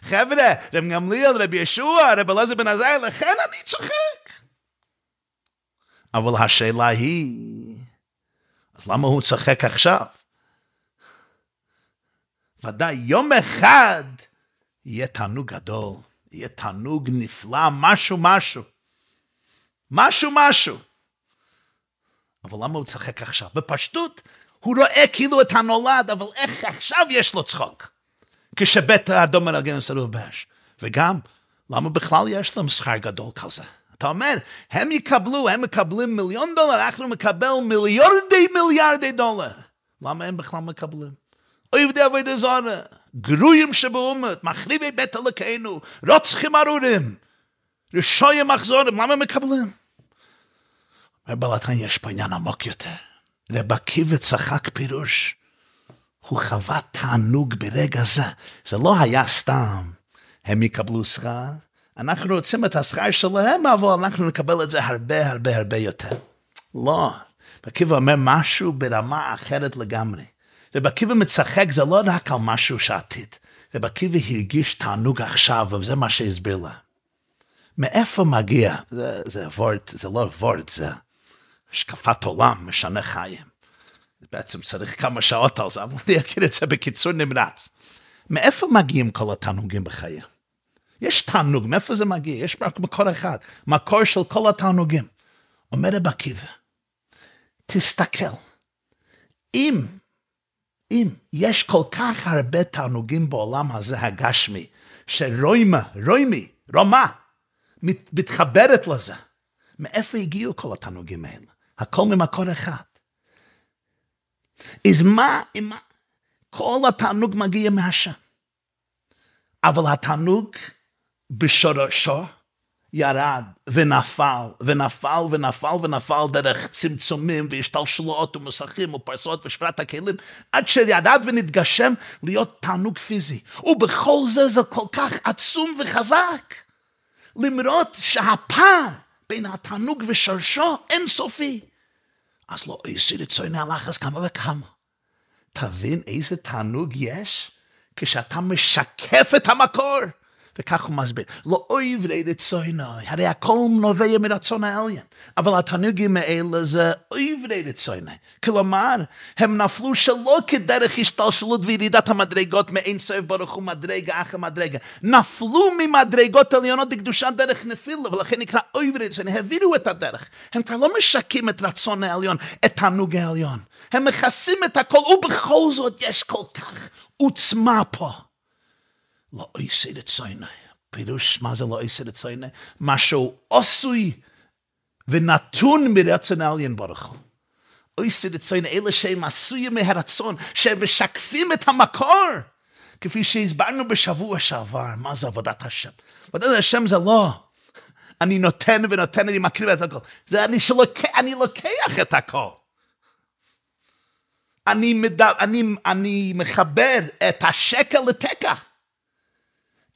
חבר'ה, רב גמליאל, רב ישוע, רב אלעזר בן עזריה, לכן אני צוחק. אבל השאלה היא, אז למה הוא צוחק עכשיו? ודאי, יום אחד יהיה תענוג גדול, יהיה תענוג נפלא, משהו. אבל למה הוא צחק עכשיו? בפשטות, הוא רואה כאילו את הנולד, אבל איך עכשיו יש לו צחוק? כשבית האדום הרגלנו שרוף באש. וגם, למה בכלל יש להם שכר גדול כזה? אתה אומר, הם מקבלים $1,000,000, אנחנו מקבל מיליארדי דולר. למה הם בכלל מקבלים? עובדי עבודה זרה, גרועים שבאומת, מחריבי בית אלוקינו, רוצחים ארורים. רשוי מחזורים, למה מקבלים? בלתן יש פה עניין עמוק יותר. רבי עקיבא צחק פירוש, הוא חווה תענוג ברגע זה. זה לא היה סתם. הם יקבלו שכר, אנחנו רוצים את השכר שלהם, אבל אנחנו נקבל את זה הרבה הרבה הרבה יותר. לא. רבי עקיבא אומר משהו ברמה אחרת לגמרי. רבי עקיבא מצחק, זה לא רק על משהו שעתיד. רבי עקיבא הרגיש תענוג עכשיו, וזה מה שהסביר לה. מאיפה מגיע? זה לא וורט, זה השקפת עולם משנה חיים. בעצם צריך כמה שעות על זה, אבל אני אגיד את זה בקיצור נמרץ. מאיפה מגיעים כל התענוגים בחיי? יש תענוג, מאיפה זה מגיע? יש מקור אחד, מקור של כל התענוגים. אומר רב עקיבא, תסתכל, אם יש כל כך הרבה תענוגים בעולם הזה הגשמי, שרומה, מתחברת לזה, מאיפה הגיעו כל התענוגים האלה? הכל ממקור אחד. אז מה, כל התענוג מגיע מהשם. אבל התענוג בשורשו ירד ונפל דרך צמצומים והשתלשלות ומוסכים ופרסות ושפרת הכלים, עד שירד ונתגשם להיות תענוג פיזי. ובכל זה כל כך עצום וחזק, למרות שהפער בין התענוג ושורשו אינסופי. אז לא איסי לצויני הלחס כמה וכמה. תבין איזה תענוג יש כשאתה משקף את המקור. וכך הוא מסביר, לא אויב לצויני, הרי הכל נובע מרצון העליין. אבל התענוגים האלה זה אויב לצויני. כלומר, הם נפלו שלא כדרך השתלשלות וירידת המדרגות מאין סוף ברוך הוא מדרגה אחר מדרגה. נפלו ממדרגות עליונות לקדושה דרך נפילה, ולכן נקרא אויב לצויני, הבירו את הדרך. הם כבר לא משקים את רצון העליון, את תענוג העליון. הם מכסים את הכל, ובכל זאת יש כל כך עוצמה פה. לא עושה לצויני. פירוש מה זה לא עושה לצויני? משהו עשוי ונתון מרצון העליין ברוך הוא. עושה לצויני, אלה שהם עשויים מהרצון, שהם משקפים את המקור. כפי שהסברנו בשבוע שעבר, מה זה עבודת השם? עבודת השם זה לא, אני נותן, אני מקריב את הכל. זה אני לוקח את הכל. אני מחבר את השקל לתקח.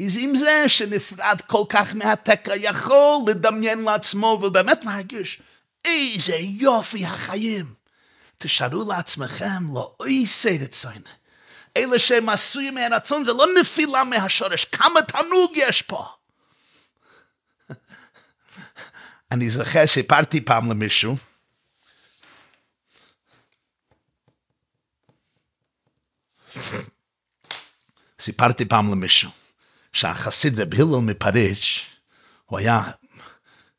אז עם זה שנפרד כל כך מהתקע, יכול לדמיין לעצמו ובאמת להרגיש איזה יופי החיים. תשארו לעצמכם, לא עושה רצוני. אלה שהם עשויים מהרצון, זה לא נפילה מהשורש. כמה תענוג יש פה. אני זוכר, סיפרתי פעם למישהו, שהחסיד רב הלל מפריץ, הוא היה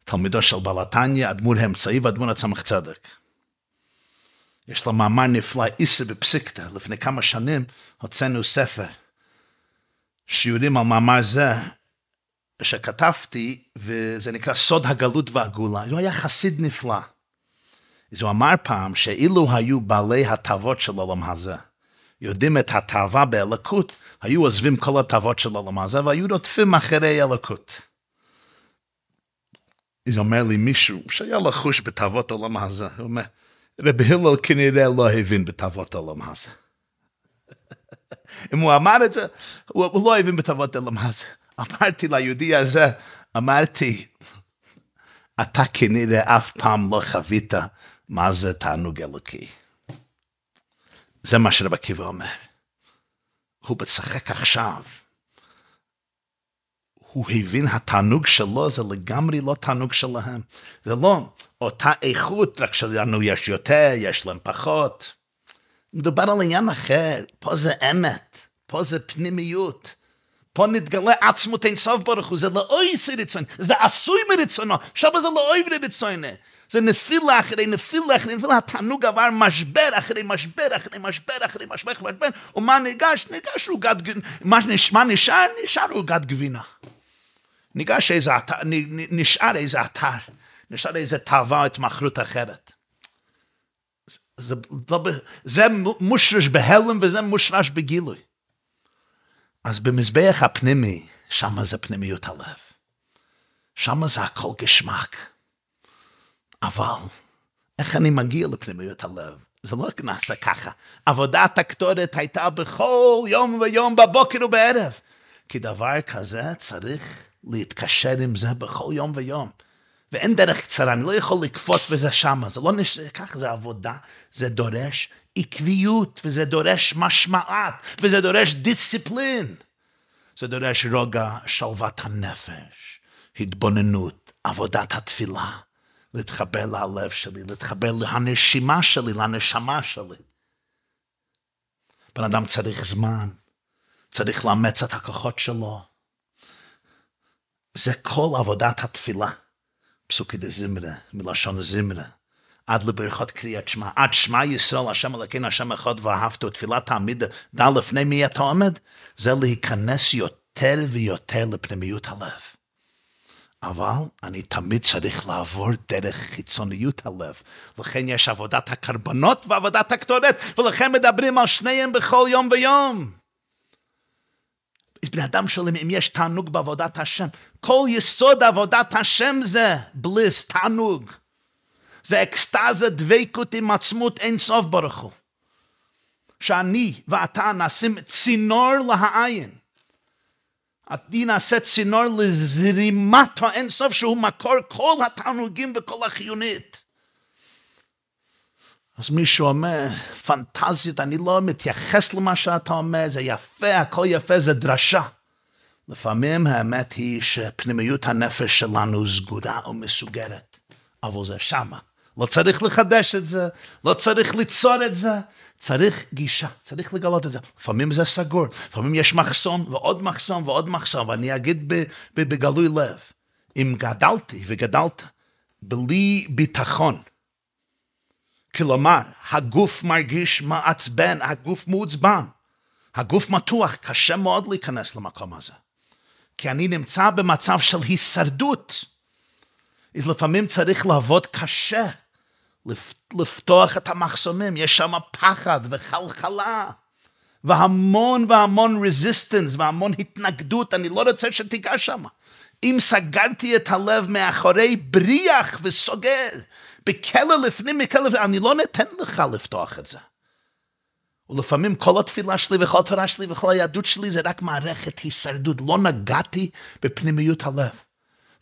תלמידו של בלתניה, אדמור האמצעי ואדמור הצמח צדק. יש לו מאמר נפלא, איסה בפסיקתא, לפני כמה שנים הוצאנו ספר, שיעורים על מאמר זה, שכתבתי, וזה נקרא סוד הגלות והגאולה. הוא היה חסיד נפלא. אז הוא אמר פעם, שאילו היו בעלי התאוות של העולם הזה, יודעים את התאווה באלוקות, היו עוזבים כל התאוות של העולם הזה, והיו רודפים אחרי אלוקות. אז אומר לי מישהו, שהיה לחוש בתאוות העולם הזה, הוא אומר, רבי הלל כנראה לא הבין בתאוות העולם הזה. אם הוא אמר את זה, הוא לא הבין בתאוות העולם הזה. אמרתי ליהודי הזה, אתה כנראה אף פעם לא חווית מה זה תענוג אלוקי. זה מה שרב עקיבא אומר. הוא בצחק עכשיו. הוא הבין התענוג שלו, זה לגמרי לא תענוג שלהם. זה לא אותה איכות, רק שלנו יש יותר, יש להם פחות. מדובר על עניין אחר, פה זה אמת, פה זה פנימיות, פה נתגלה עצמות אין סוף ברוך הוא, זה לא עושה רצוני, זה עשוי מרצונו, שמה זה לא עושה רצוני. זה נפילה אחרי נפילה אחרי נפילה, התענוג עבר משבר אחרי משבר אחרי משבר אחרי משבר אחרי משבר, ומה ניגש רוגת גבינה, מה נשאר רוגת גבינה. נשאר איזה אתר, נשאר איזה תאווה התמחרות אחרת. זה מושרש בהלם וזה מושרש בגילוי. אז במזבח הפנימי, שמה זה פנימיות הלב. שמה זה הכל גשמק. אבל איך אני מגיע לפנימיות הלב? זה לא נעשה ככה. עבודת הקטורת הייתה בכל יום ויום, בבוקר ובערב. כי דבר כזה צריך להתקשר עם זה בכל יום ויום. ואין דרך קצרה, אני לא יכול לקפוץ וזה שמה. זה לא ככה, זה עבודה, זה דורש עקביות, וזה דורש משמעת, וזה דורש דיסציפלין. זה דורש רוגע, שלוות הנפש, התבוננות, עבודת התפילה. להתחבר ללב שלי, להתחבר לנשימה שלי, לנשמה שלי. בן אדם צריך זמן, צריך לאמץ את הכוחות שלו. זה כל עבודת התפילה. פסוקי דזמרה, מלשון זמרה. עד לברכות קריאת שמע, עד שמע ישראל, השם אלוקינו, השם אחד ואהבתו, תפילת העמידה, דע לפני מי אתה עומד, זה להיכנס יותר ויותר לפנימיות הלב. אבל אני תמיד צריך לעבור דרך חיצוניות הלב. לכן יש עבודת הקרבנות ועבודת הקטורת, ולכן מדברים על שניהם בכל יום ויום. בני אדם שואלים אם יש תענוג בעבודת השם. כל יסוד עבודת השם זה בליס, תענוג. זה אקסטאזה, דבקות עם עצמות אין סוף ברוך הוא. שאני ואתה נשים צינור לעין. אני נעשה צינור לזרימת האין סוף שהוא מקור כל התענוגים וכל החיונית. אז מישהו אומר, פנטזית, אני לא מתייחס למה שאתה אומר, זה יפה, הכל יפה, זה דרשה. לפעמים האמת היא שפנימיות הנפש שלנו סגורה ומסוגרת. אבל זה שמה. לא צריך לחדש את זה, לא צריך ליצור את זה. צריך גישה, צריך לגלות את זה. לפעמים זה סגור, לפעמים יש מחסון ועוד מחסון ועוד מחסון, ואני אגיד בגלוי לב, אם גדלתי וגדלת בלי ביטחון, כלומר, הגוף מרגיש מעצבן, הגוף מעוצבן, הגוף מתוח, קשה מאוד להיכנס למקום הזה, כי אני נמצא במצב של הישרדות, אז לפעמים צריך לעבוד קשה, לפתוח את המחסומים, יש שם פחד וחלחלה, והמון והמון רזיסטנס, והמון התנגדות, אני לא רוצה שתיגע שם. אם סגרתי את הלב מאחורי בריח וסוגר, בכלל לפנים מכלל, אני לא נתן לך לפתוח את זה. ולפעמים כל התפילה שלי וכל התורה שלי וכל היהדות שלי, זה רק מערכת הישרדות, לא נגעתי בפנימיות הלב.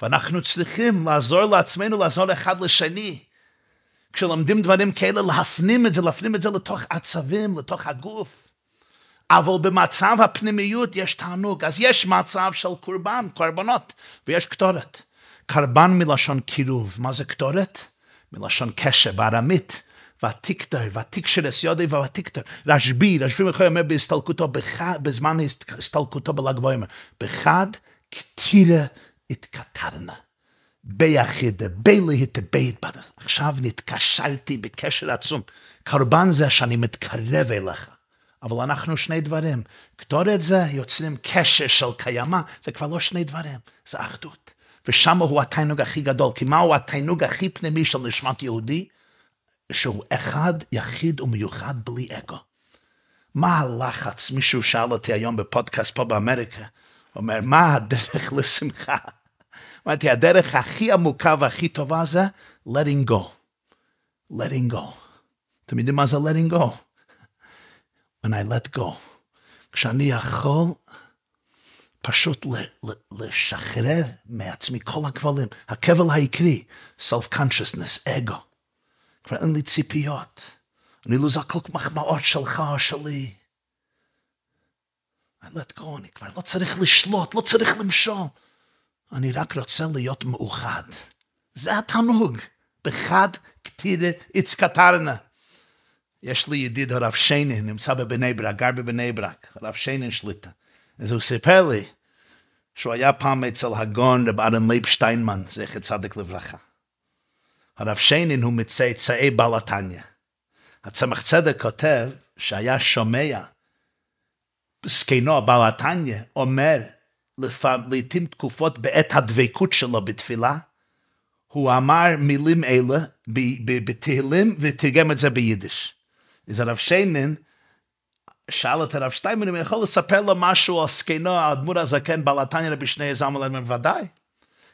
ואנחנו צריכים לעזור לעצמנו, לעזור אחד לשני, כשלומדים דברים כאלה, להפנים את זה לתוך עצבים, לתוך הגוף. אבל במצב הפנימיות יש תענוג, אז יש מצב של קורבן, קורבנות, ויש קטורת. קורבן מלשון קירוב, מה זה קטורת? מלשון קשר, בארמית, ותקטר, ותקשרס יודי ותקטר. רשבי מכוי אומר בהסתלקותו, בזמן הסתלקותו בל"ג בעומר, בחד קטירה התקטרנה. ביחיד, בילהית, בית ברוך. עכשיו נתקשרתי בקשר עצום. קורבן זה שאני מתקרב אליך. אבל אנחנו שני דברים. קטורת זה יוצרים קשר של קיימה. זה כבר לא שני דברים. זה אחדות. ושם הוא התענוג הכי גדול. כי מהו התענוג הכי פנימי של נשמת יהודי? שהוא אחד, יחיד ומיוחד בלי אגו. מה הלחץ? מישהו שאל אותי היום בפודקאסט פה באמריקה. הוא אומר, מה הדרך לשמחה? אמרתי, הדרך הכי עמוקה והכי טובה זה letting go. letting go. אתם יודעים מה זה letting go? When I let go. כשאני יכול פשוט לשחרר מעצמי כל הכבלים. הכבל העיקרי, self-consciousness, אגו. כבר אין לי ציפיות. אני לא זקוק מחמאות שלך או שלי. I let go, אני כבר לא צריך לשלוט, לא צריך למשול. אני רק רוצה להיות מאוחד. זה התענוג. בחד קטירה התקטרנה. יש לי ידיד הרב שיינן, נמצא בבני ברק, גר בבני ברק. הרב שיינן שליטה. אז הוא סיפר לי שהוא היה פעם אצל הגאון רב אהרן ליב שטיינמן, זכר צדק לברכה. הרב שיינן הוא מצאצאי בעל התניא. הצמח צדק כותב שהיה שומע זקנו בעל התניא אומר לעתים תקופות בעת הדבקות שלו בתפילה, הוא אמר מילים אלה בתהילים ותרגם את זה ביידיש. אז הרב שיינן שאל את הרב שטיינמן אם הוא יכול לספר לו משהו על זקנו, אדמור הזקן בעל התניא רבי שני יזמל, בוודאי.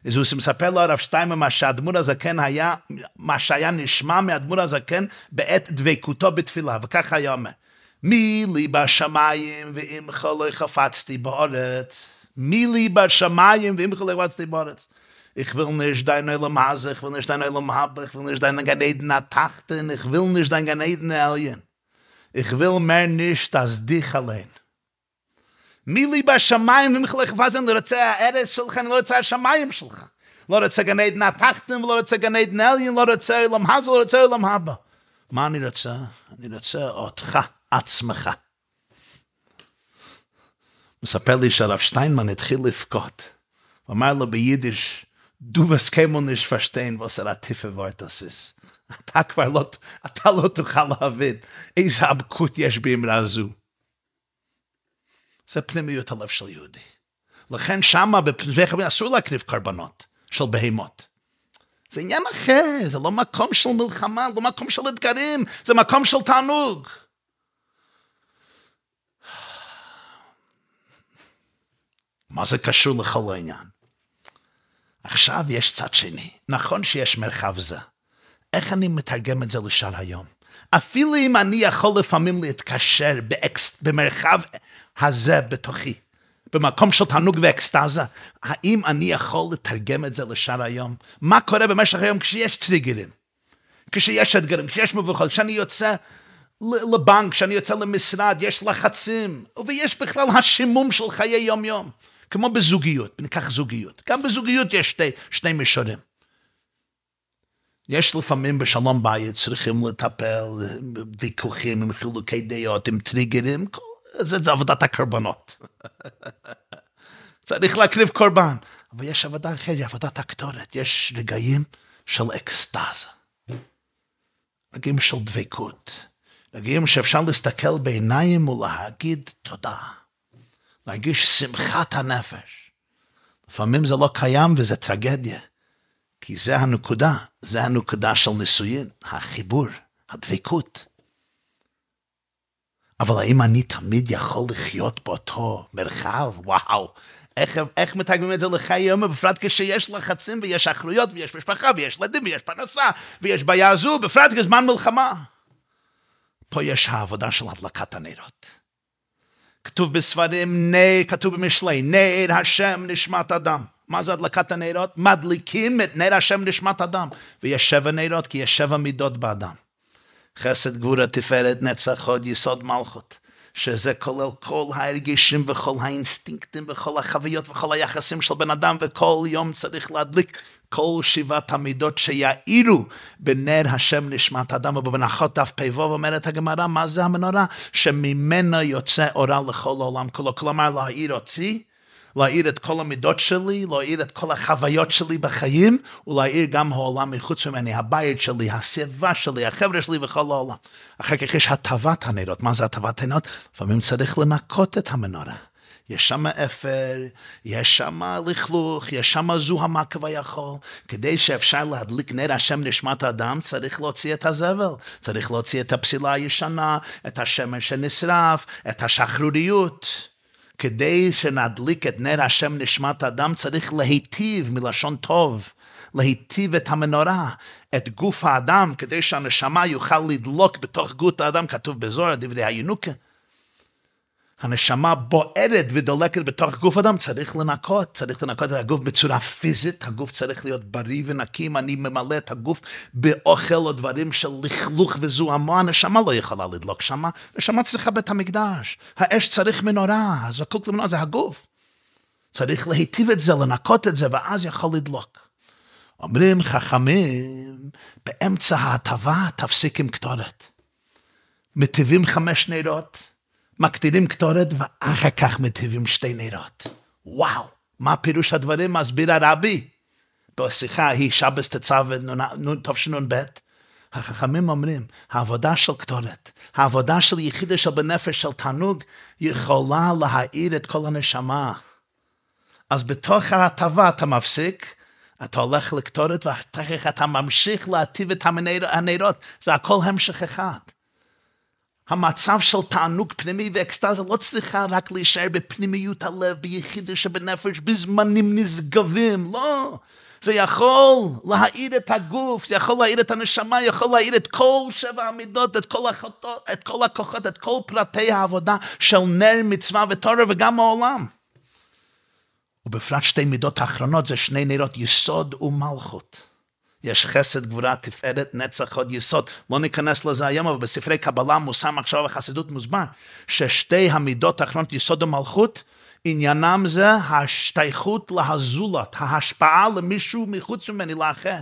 אז הוא מספר לו הרב שטיינמן מה שאדמור הזקן היה, מה שהיה נשמע מאדמור הזקן בעת דבקותו בתפילה, וכך היה אומר, מי לי בשמיים ואימך לא חפצתי בארץ. מי לי בשמיים ואימך לא חפצתי בארץ. איך will nicht dein Elm haben, ich will nicht dein Elm haben, ich will nicht dein Ganeden tachten, ich will nicht dein Ganeden alien. Ich will mehr nicht als dich allein. מי לי בשמיים ואימך לא חפצתי, אני לא רוצה הארץ שלך, אני לא רוצה השמיים שלך. לא רוצה גנeden tachten, לא רוצה גנeden alien, לא רוצה Elm haben, לא רוצה Elm haben. מה אני רוצה? אני רוצה אותך. עצמך. מספר לי שהרב שטיינמן התחיל לבכות, ואמר לו ביידיש, דו וסקיימון יש פשטיין ועשר עטיפה וורטסיס. אתה כבר לא, אתה לא תוכל להבין איזה עמקות יש באמרה זו. זה פנימיות הלב של יהודי. לכן שמה בפנימיות אסור להקריב קרבנות של בהימות. זה עניין אחר, זה לא מקום של מלחמה, לא מקום של אתגרים, זה מקום של תענוג. מה זה קשור לכל העניין? עכשיו יש צד שני, נכון שיש מרחב זה. איך אני מתרגם את זה לשאר היום? אפילו אם אני יכול לפעמים להתקשר במרחב הזה בתוכי, במקום של תענוג ואקסטאזה, האם אני יכול לתרגם את זה לשאר היום? מה קורה במשך היום כשיש טריגרים? כשיש אתגרים, כשיש מבוכות, כשאני יוצא לבנק, כשאני יוצא למשרד, יש לחצים, ויש בכלל השימום של חיי יום-יום. כמו בזוגיות, ניקח זוגיות. גם בזוגיות יש שני מישורים. יש לפעמים בשלום בית צריכים לטפל ויכוחים עם חילוקי דעות, עם טריגרים, זה עבודת הקורבנות. צריך להקריב קורבן. אבל יש עבודה אחרת, עבודת הקטורת. יש רגעים של אקסטאזה. רגעים של דבקות. רגעים שאפשר להסתכל בעיניים ולהגיד תודה. להרגיש שמחת הנפש. לפעמים זה לא קיים וזה טרגדיה. כי זה הנקודה. זה הנקודה של נישואין. החיבור, הדבקות. אבל האם אני תמיד יכול לחיות באותו מרחב? וואו. איך מתגמים את זה לחיי יום, בפרט כשיש לחצים ויש אחרויות ויש משפחה ויש ילדים ויש פרנסה ויש בעיה זו, בפרט כזמן מלחמה. פה יש העבודה של הדלקת הנרות. כתוב בספרים, כתוב במשלי, נר השם נשמת אדם. מה זה הדלקת הנרות? מדליקים את נר השם נשמת אדם. ויש 7 נרות, כי יש 7 מידות באדם. חסד, גבורה, תפארת, נצח, הוד, יסוד, מלכות. שזה כולל כל ההרגישים וכל האינסטינקטים וכל החוויות וכל היחסים של בן אדם, וכל יום צריך להדליק כל 7 המידות שיעירו בנר השם נשמת אדם. ובמנחות דף פ"ו אומרת הגמרא, מה זה המנורה? שממנה יוצא אורה לכל העולם כולו. כלומר, להעיר אותי, להעיר את כל המידות שלי, להעיר את כל החוויות שלי בחיים, ולהעיר גם העולם מחוץ ממני, הבית שלי, הסביבה שלי, החבר'ה שלי וכל העולם. אחר כך יש הטבת הנרות. מה זה הטבת הנרות? לפעמים צריך לנקות את המנורה. יש שם אפר, יש שם לכלוך, יש שם זוהמה כביכול. כדי שאפשר להדליק נר השם נשמת האדם, צריך להוציא את הזבל, צריך להוציא את הפסילה הישנה, את השמן שנשרף, את השחרוריות. כדי שנדליק את נר השם נשמת האדם, צריך להיטיב מלשון טוב, להיטיב את המנורה, את גוף האדם, כדי שהנשמה יוכל לדלוק בתוך גוף האדם, כתוב בזוהר, דברי הינוקה. הנשמה בוערת ודולקת בתוך גוף אדם, צריך לנקות, צריך לנקות את הגוף בצורה פיזית, הגוף צריך להיות בריא ונקי, אני ממלא את הגוף באוכל או דברים של לכלוך וזוהמה, הנשמה לא יכולה לדלוק שמה, הנשמה צריכה בית המקדש, האש צריך מנורה, הזקוק למנורה זה הגוף, צריך להיטיב את זה, לנקות את זה, ואז יכול לדלוק. אומרים חכמים, באמצע ההטבה תפסיק עם קטורת, מטיבים 5 נרות, מקטירים קטורת ואחר כך מטיבים 2 נרות. וואו, מה פירוש הדברים? מסביר הרבי. בשיחה היא שבס תצוה תשנ"ב. החכמים אומרים, העבודה של קטורת, העבודה של יחידה של בנפש של תענוג, יכולה להעיר את כל הנשמה. אז בתוך ההטבה אתה מפסיק, אתה הולך לקטורת ואחר כך אתה ממשיך להטיב את הנרות. זה הכל המשך אחד. המצב של תענוג פנימי ואקסטאזה לא צריכה רק להישאר בפנימיות הלב, ביחידה שבנפש, בזמנים נשגבים, לא. זה יכול להעיר את הגוף, זה יכול להעיר את הנשמה, יכול להעיר את כל 7 המידות, את כל הכוחות, את כל פרטי העבודה של נר, מצווה ותורה וגם העולם. ובפרט 2 מידות האחרונות זה 2 נרות, יסוד ומלכות. יש חסד, גבורה, תפארת, נצח, הוד, יסוד. לא ניכנס לזה היום, אבל בספרי קבלה, מוסר, מחשבה וחסידות מוסבר, ששתי המידות האחרונות, יסוד ומלכות, עניינם זה ההשתייכות להזולת, ההשפעה למישהו מחוץ ממני לאחר.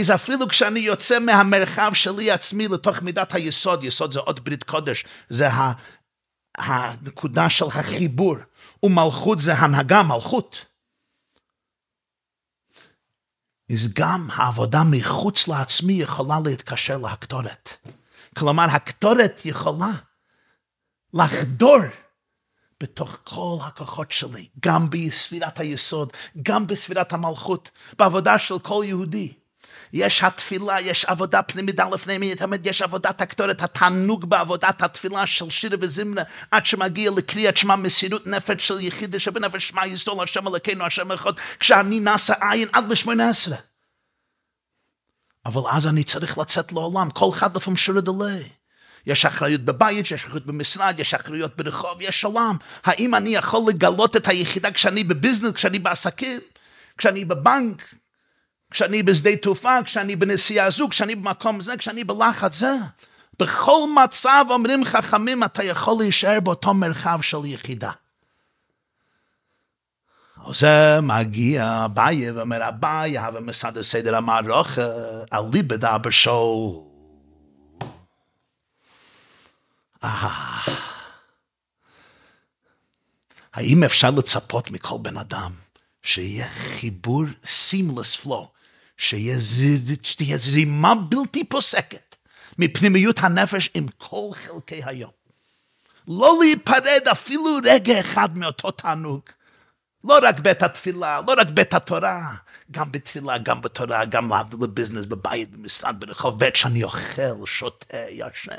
אז אפילו כשאני יוצא מהמרחב שלי עצמי לתוך מידת היסוד, יסוד זה עוד ברית קודש, זה הנקודה של החיבור, ומלכות זה הנהגה, מלכות. אז גם העבודה מחוץ לעצמי יכולה להתקשר להקטורת. כלומר, הקטורת יכולה לחדור בתוך כל הכוחות שלי, גם בספירת היסוד, גם בספירת המלכות, בעבודה של כל יהודי. יש התפילה, יש עבודה פנימית, לפני מי תמיד יש עבודת הקטורת, התענוג בעבודת התפילה של שירה וזמרה, עד שמגיע לקריאת שמע, מסירות נפש של יחיד, שבנפש שמע יסדול, השם אלוקינו, השם אחד, כשאני נשא עין עד ל18. אבל אז אני צריך לצאת לעולם, כל אחד לפעמים שירה דלה. יש אחריות בבית, יש אחריות במשרד, יש אחריות ברחוב, יש עולם. האם אני יכול לגלות את היחידה כשאני בביזנס, כשאני בעסקים, כשאני בבנק, כשאני בשדה תעופה, כשאני בנסיעה זו, כשאני במקום זה, כשאני בלחץ זה? בכל מצב אומרים חכמים, אתה יכול להישאר באותו מרחב של יחידה. זה מגיע אביי ואומר אביי, ומסדר סדר המערוך, עלי בדע בשול. האם אפשר לצפות מכל בן אדם שיהיה חיבור seamless flow, שתהיה זרימה בלתי פוסקת מפנימיות הנפש עם כל חלקי היום? לא להיפרד אפילו רגע אחד מאותו תענוג. לא רק בית התפילה, לא רק בית התורה, גם בתפילה, גם בתורה, גם בביזנס, בבית, במשרד, ברחוב, בית שאני אוכל, שותה, ישן,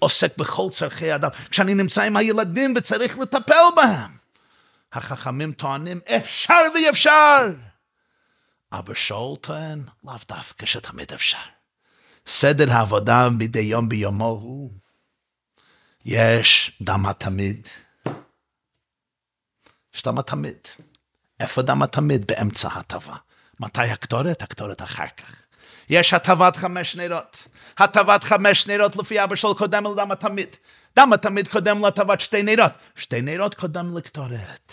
עוסק בכל צרכי אדם. כשאני נמצא עם הילדים וצריך לטפל בהם, החכמים טוענים אפשר ואפשר. אבא שאול טוען לאו דווקא שתמיד אפשר. סדר העבודה מדי יום ביומו הוא, יש דם התמיד. יש דם התמיד. איפה דם התמיד? באמצע הטבה. מתי הקטורת? הקטורת אחר כך. יש הטבת 5 נרות. הטבת 5 נרות לפי אבא שאול קודם לדם התמיד. דם התמיד קודם לטבת 2 נרות. 2 נרות קודם לקטורת.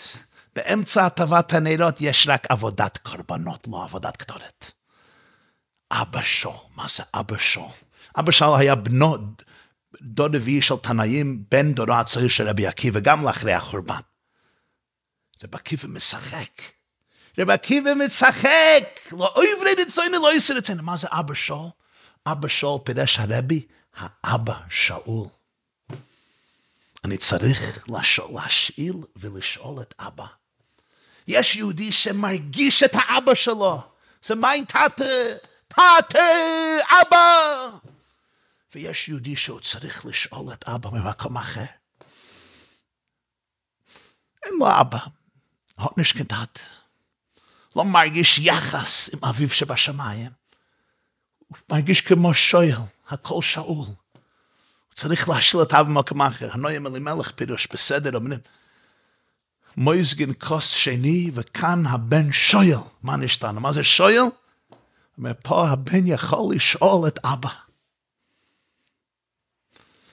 באמצע הטבת הנרות יש רק עבודת קורבנות, לא עבודת קטורת. אבא שאול, מה זה אבא שאול? אבא שאול היה בנו, דוד רביעי של תנאים, בן דורו הצעיר של רבי עקיבא, וגם לאחרי החורבן. רבי עקיבא משחק. רבי עקיבא מצחק, לא עברי רצינו, לא יסי רצינו. מה זה אבא שאול? אבא שאול פירש הרבי, האבא שאול. אני צריך להשאיל ולשאול את אבא. יש יהודי שמרגיש את האבא שלו. זה מיין תתה, תתה, אבא. ויש יהודי שהוא צריך לשאול את אבא ממקום אחר. אין לו אבא. הות נשקדת. לא מרגיש יחס עם אביו שבשמיים. הוא מרגיש כמו שואל, הכל שאול. הוא צריך להשאיל את אבא במקום אחר. הנועם אלימלך פירוש בסדר, אומרים, מויזגין כוס שני, וכאן הבן שואל. מה נשתנו? מה זה שואל? פה הבן יכול לשאול את אבא.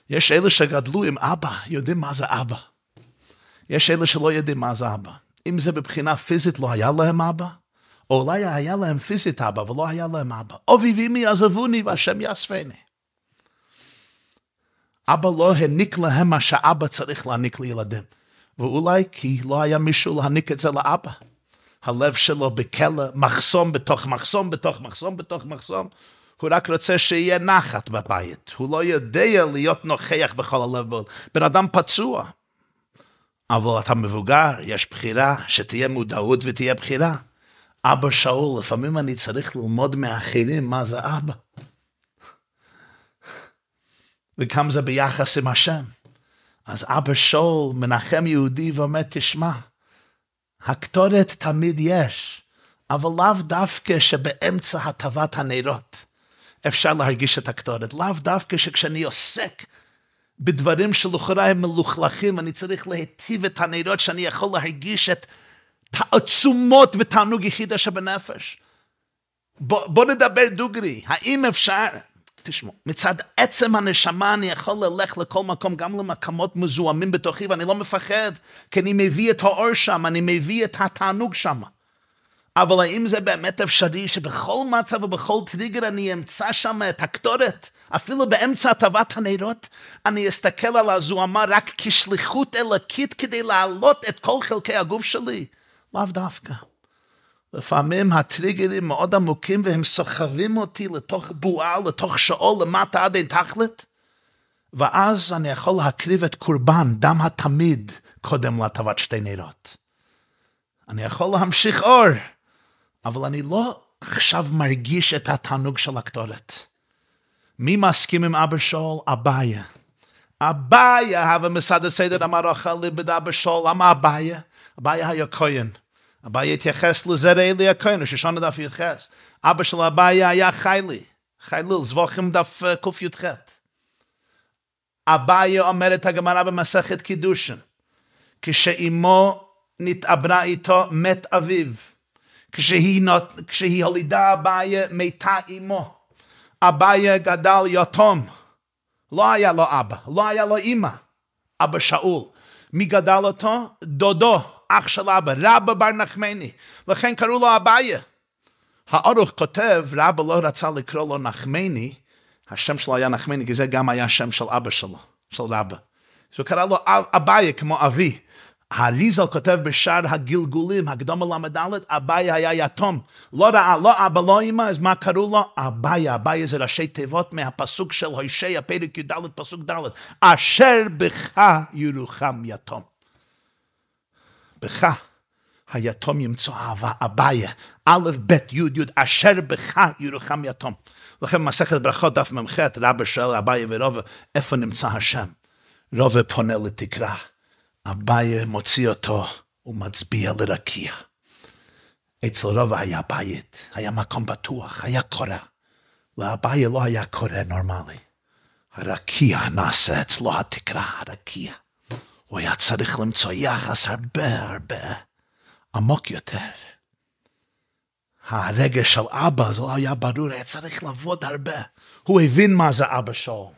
יש אלה שגדלו עם אבא, יודעים מה זה אבא. יש אלה שלא יודעים מה זה אבא. אם זה בבחינה פיזית לא היה להם אבא, או אולי היה להם פיזית אבא, ולא היה להם אבא. אבי ואמי עזבוני והשם יאספני. אבא לא העניק להם מה שאבא צריך להעניק לילדים. ואולי כי לא היה מישהו להעניק את זה לאבא. הלב שלו בכלא, מחסום בתוך מחסום, בתוך מחסום, בתוך מחסום. הוא רק רוצה שיהיה נחת בבית. הוא לא יודע להיות נוכח בכל הלב. בן אדם פצוע. אבל אתה מבוגר, יש בחירה, שתהיה מודעות ותהיה בחירה. אבא שאול, לפעמים אני צריך ללמוד מאחרים מה זה אבא. וכמה זה ביחס עם השם. אז אבא שאול מנחם יהודי ואומר, תשמע, הקטורת תמיד יש, אבל לאו דווקא שבאמצע הטבת הנרות אפשר להרגיש את הקטורת. לאו דווקא שכשאני עוסק בדברים שלכאורה הם מלוכלכים, אני צריך להטיב את הנרות שאני יכול להרגיש את העצומות ותענוג יחידה שבנפש. בוא נדבר דוגרי, האם אפשר? תשמעו, מצד עצם הנשמה אני יכול ללך לכל מקום, גם למקומות מזוהמים בתוכי, ואני לא מפחד, כי אני מביא את האור שם, אני מביא את התענוג שם. אבל האם זה באמת אפשרי שבכל מצב ובכל טריגר אני אמצא שם את הקטורת? אפילו באמצע הטבת הנרות, אני אסתכל על הזוהמה רק כשליחות אלוקית כדי להעלות את כל חלקי הגוף שלי. לאו דווקא. לפעמים הטריגרים מאוד עמוקים והם סוחבים אותי לתוך בועה, לתוך שאול, למטה עד אין תכלת. ואז אני יכול להקריב את קורבן, דם התמיד, קודם להטבת שתי נרות. אני יכול להמשיך אור, אבל אני לא עכשיו מרגיש את התענוג של הקטורת. מי מסכים עם אבא שאול? אביה. אביה, הווה מסעד הסדר, אמר אוכל ליבד אבא שאול, למה אביה? אביה היה כהן. אביה התייחס לזרע אלי הכהן, ששון הדף יחס. אבא של אביה היה חיילי. חייליל, זבוכים דף ק"ח. אביה אומרת הגמרא במסכת קידושין, כשאימו נתעברה איתו, מת אביו. כשהיא הולידה אביה, מתה אימו. אביה גדל יתום. לא היה לו אבא, לא היה לו אמא. אבא שאול. מי גדל אותו? דודו, אח של אבא, רבא בר נחמני. לכן קראו לו אביה. האורך כותב, רבא לא רצה לקרוא לו נחמני, השם שלו היה נחמני, כי זה גם היה השם של אבא שלו, של רבא. אז הוא קרא לו אביה כמו אבי. הריזל כותב בשער הגלגולים, הקדום הלמדלת, אביה היה יתום. לא ראה, לא אבא, לא אמא, אז מה קראו לו? אביה, אביה זה ראשי תיבות מהפסוק של הושע, פרק י"ד, פסוק ד', אשר בך ירוחם יתום. בך היתום ימצא אהבה, אביה, א', ב', י', י', אשר בך ירוחם יתום. לכן מסכת ברכות דף מ"ח, רבא שואל אביה ורובה, איפה נמצא השם? רובה פונה לתקרה. אביה מוציא אותו ומצביע לרקיע. אצל רובה היה בית, היה מקום בטוח, היה קורא. לאביה לא היה קורא נורמלי. הרקיע נעשה אצלו התקרה, הרקיע. הוא היה צריך למצוא יחס הרבה הרבה עמוק יותר. הרגש של אבא זה לא היה ברור, היה צריך לעבוד הרבה. הוא הבין מה זה אבא שאול.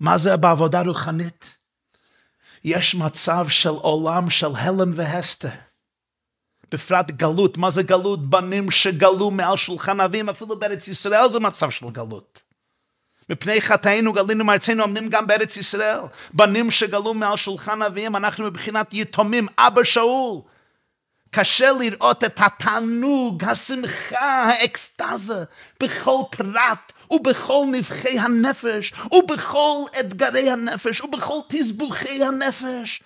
מה זה בעבודה רוחנית? יש מצב של עולם של הלם והסתר. בפרט גלות, מה זה גלות? בנים שגלו מעל שולחן אביהם, אפילו בארץ ישראל זה מצב של גלות. מפני חטאינו גלינו מארצנו, אמנים גם בארץ ישראל. בנים שגלו מעל שולחן אביהם, אנחנו מבחינת יתומים, אבא שאול. קשה לראות את התענוג, השמחה, האקסטזה, בכל פרט ובכל נבחי הנפש, ובכל אתגרי הנפש, ובכל תסבוכי הנפש.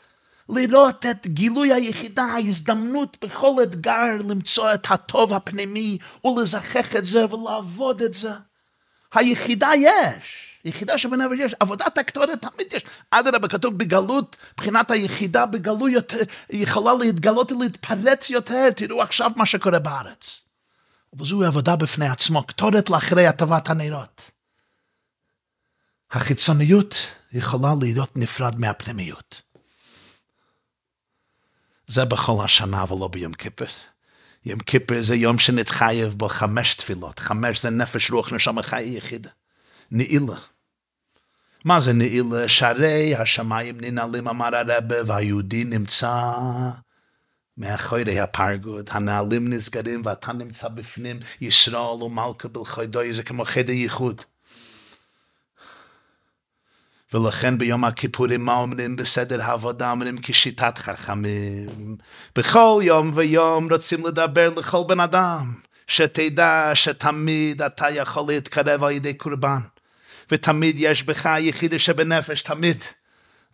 לראות את גילוי היחידה, ההזדמנות בכל אתגר, למצוא את הטוב הפנימי, ולזכך את זה ולעבוד את זה. היחידה יש, יחידה שבנפש יש, עבודת הקטורת תמיד יש. אדרבה, כתוב בגלות, בחינת היחידה בגלוי יותר, יכולה להתגלות ולהתפרץ יותר, תראו עכשיו מה שקורה בארץ. וזוהי עבודה בפני עצמו, קטורת לאחרי הטבת הנרות. החיצוניות יכולה להיות נפרד מהפנימיות. זה בכל השנה ולא ביום כיפר. יום כיפר זה יום שנתחייב בו 5 תפילות. 5 זה נפש רוח נשמה חיי יחיד. נעילה. מה זה נעילה? שערי השמיים ננעלים, אמר הרבי, והיהודי נמצא מאחורי הפרגוד, הנעלים נסגרים ואתה נמצא בפנים, ישראל ומלכה בלכוידוי, זה כמו חדר ייחוד. ולכן ביום הכיפורים מה אומרים בסדר העבודה? אומרים כשיטת חכמים. בכל יום ויום רוצים לדבר לכל בן אדם, שתדע שתמיד אתה יכול להתקרב על ידי קורבן, ותמיד יש בך היחיד שבנפש, תמיד.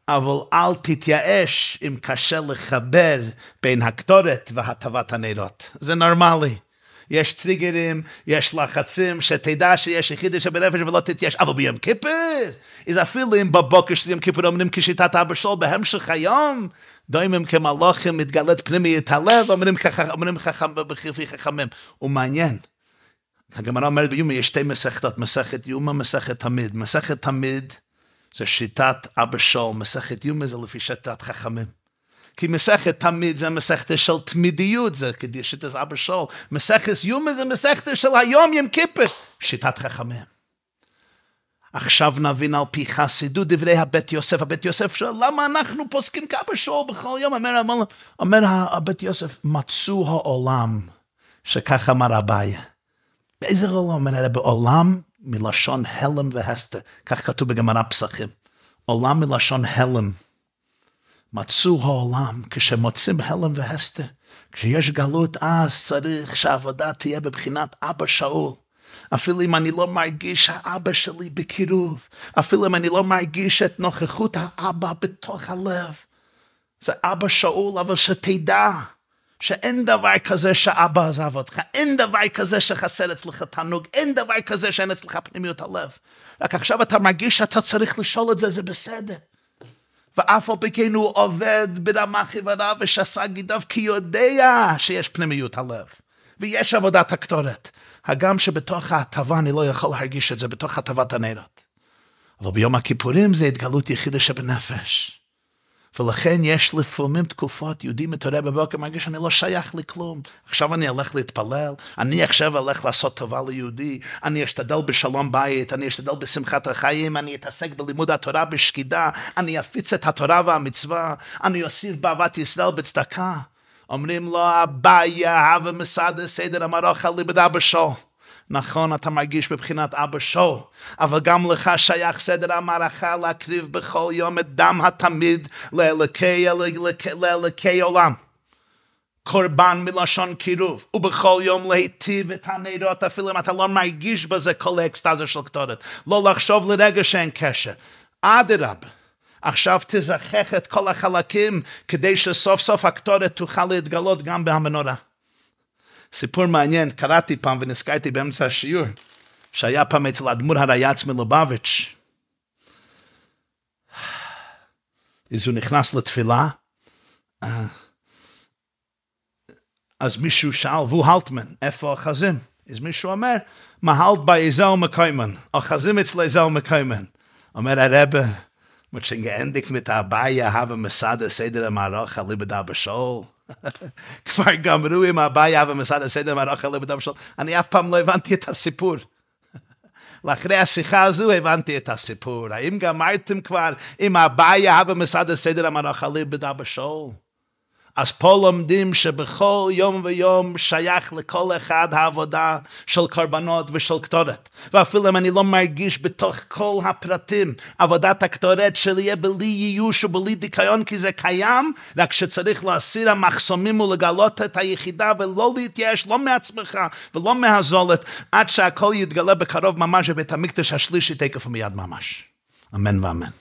אבל אל תתייאש אם קשה לחבר בין הקטורת והטבת הנרות. זה נורמלי. יש טריגרים, יש לחצים, שתדע שיש יחיד שבנפש ולא תתייאש. אבל ביום כיפר, אז אפילו אם בבוקר של יום כיפר אומרים כשיטת אבא שאול, בהמשך היום, דומים כמלאכים, מתגלית פנימיות הלב, אומרים חכמים. ומעניין. הגמרא אומרת ביומא, יש שתי מסכתות, מסכת יומא, מסכת תמיד. מסכת תמיד, זה שיטת אבא שאול, מסכת יומא זה לפי שיטת חכמים. כי מסכת תמיד זה מסכת של תמידיות, זה כדי שיטת אבא שאול. מסכת יומא זה מסכת של היום יום כיפר, שיטת חכמים. עכשיו נבין על פי חסידות דברי הבית יוסף. הבית יוסף שואל, למה אנחנו פוסקים כאבא שאול בכל יום? אומר הבית יוסף, מצאו העולם, שכך אמר אביה. באיזה עולם? אומר, בעולם מלשון הלם והסתר, כך כתוב בגמרא פסחים, עולם מלשון הלם, מצאו העולם, כשמוצאים הלם והסתר, כשיש גלות, אז צריך שהעבודה תהיה בבחינת אבא שאול, אפילו אם אני לא מרגיש האבא שלי בקירוב, אפילו אם אני לא מרגיש את נוכחות האבא בתוך הלב, זה אבא שאול, אבל שתדע, שאין דבר כזה שאבא עזב אותך, אין דבר כזה שחסר אצלך תענוג, אין דבר כזה שאין אצלך פנימיות הלב. רק עכשיו אתה מרגיש שאתה צריך לשאול את זה, זה בסדר. ואף על פי כן הוא עובד ברמה חברה ושסה גידיו, כי יודע שיש פנימיות הלב. ויש עבודת הקטורת. הגם שבתוך ההטבה אני לא יכול להרגיש את זה, בתוך הטבת הנרות. אבל ביום הכיפורים זה התגלות יחידה שבנפש. ולכן יש לפעמים תקופות, יהודי מתעורר בבוקר, מרגיש שאני לא שייך לכלום, עכשיו אני אלך להתפלל, אני עכשיו אלך לעשות טובה ליהודי, אני אשתדל בשלום בית, אני אשתדל בשמחת החיים, אני אתעסק בלימוד התורה בשקידה, אני אפיץ את התורה והמצווה, אני אוסיף באהבת ישראל בצדקה. אומרים לו, הבעיה ומסעד סדר המרוך על ליבד אבא שאול. נכון, אתה מרגיש בבחינת אבא שאול, אבל גם לך שייך סדר המערכה להקריב בכל יום את דם התמיד לאלוקי עולם. קורבן מלשון קירוב, ובכל יום להיטיב את הנרות, אפילו אם אתה לא מרגיש בזה כל האקסטאזה של קטורת. לא לחשוב לרגע שאין קשר. אדרבה, עכשיו תזכך את כל החלקים, כדי שסוף סוף הקטורת תוכל להתגלות גם בהמנורה. סיפור מעניין, קראתי פעם ונזכרתי באמצע השיעור, שהיה פעם אצל אדמור הרייאץ מלובביץ'. אז הוא נכנס לתפילה, אז מישהו שאל, והוא הלטמן, איפה החזים? אז מישהו אומר, מהלט באיזה ומקיימן, החזים אצל איזה ומקיימן. אומר הרב, מצ'נגענדיק מת הבעיה, הווה מסעד הסדר המערוך, הליבד אבא שאול. כבר גמרו עם הבעיה ומסעד הסדר המערוך, הליבד אבא שאול. אני אף פעם לא הבנתי את הסיפור. לאחרי השיחה הזו הבנתי את הסיפור. האם גמרתם כבר עם הבעיה, הווה מסעד הסדר המערוך, הליבד אבא שאול? אז פה לומדים שבכל יום ויום שייך לכל אחד העבודה של קורבנות ושל קטורת. ואפילו אם אני לא מרגיש בתוך כל הפרטים, עבודת הקטורת שלי יהיה בלי ייאוש ובלי דיכאון, כי זה קיים, רק שצריך להסיר המחסומים ולגלות את היחידה, ולא להתייאש, לא מעצמך ולא מהזולת, עד שהכל יתגלה בקרוב ממש בבית המקדש השלישי תקף ומיד ממש. אמן ואמן.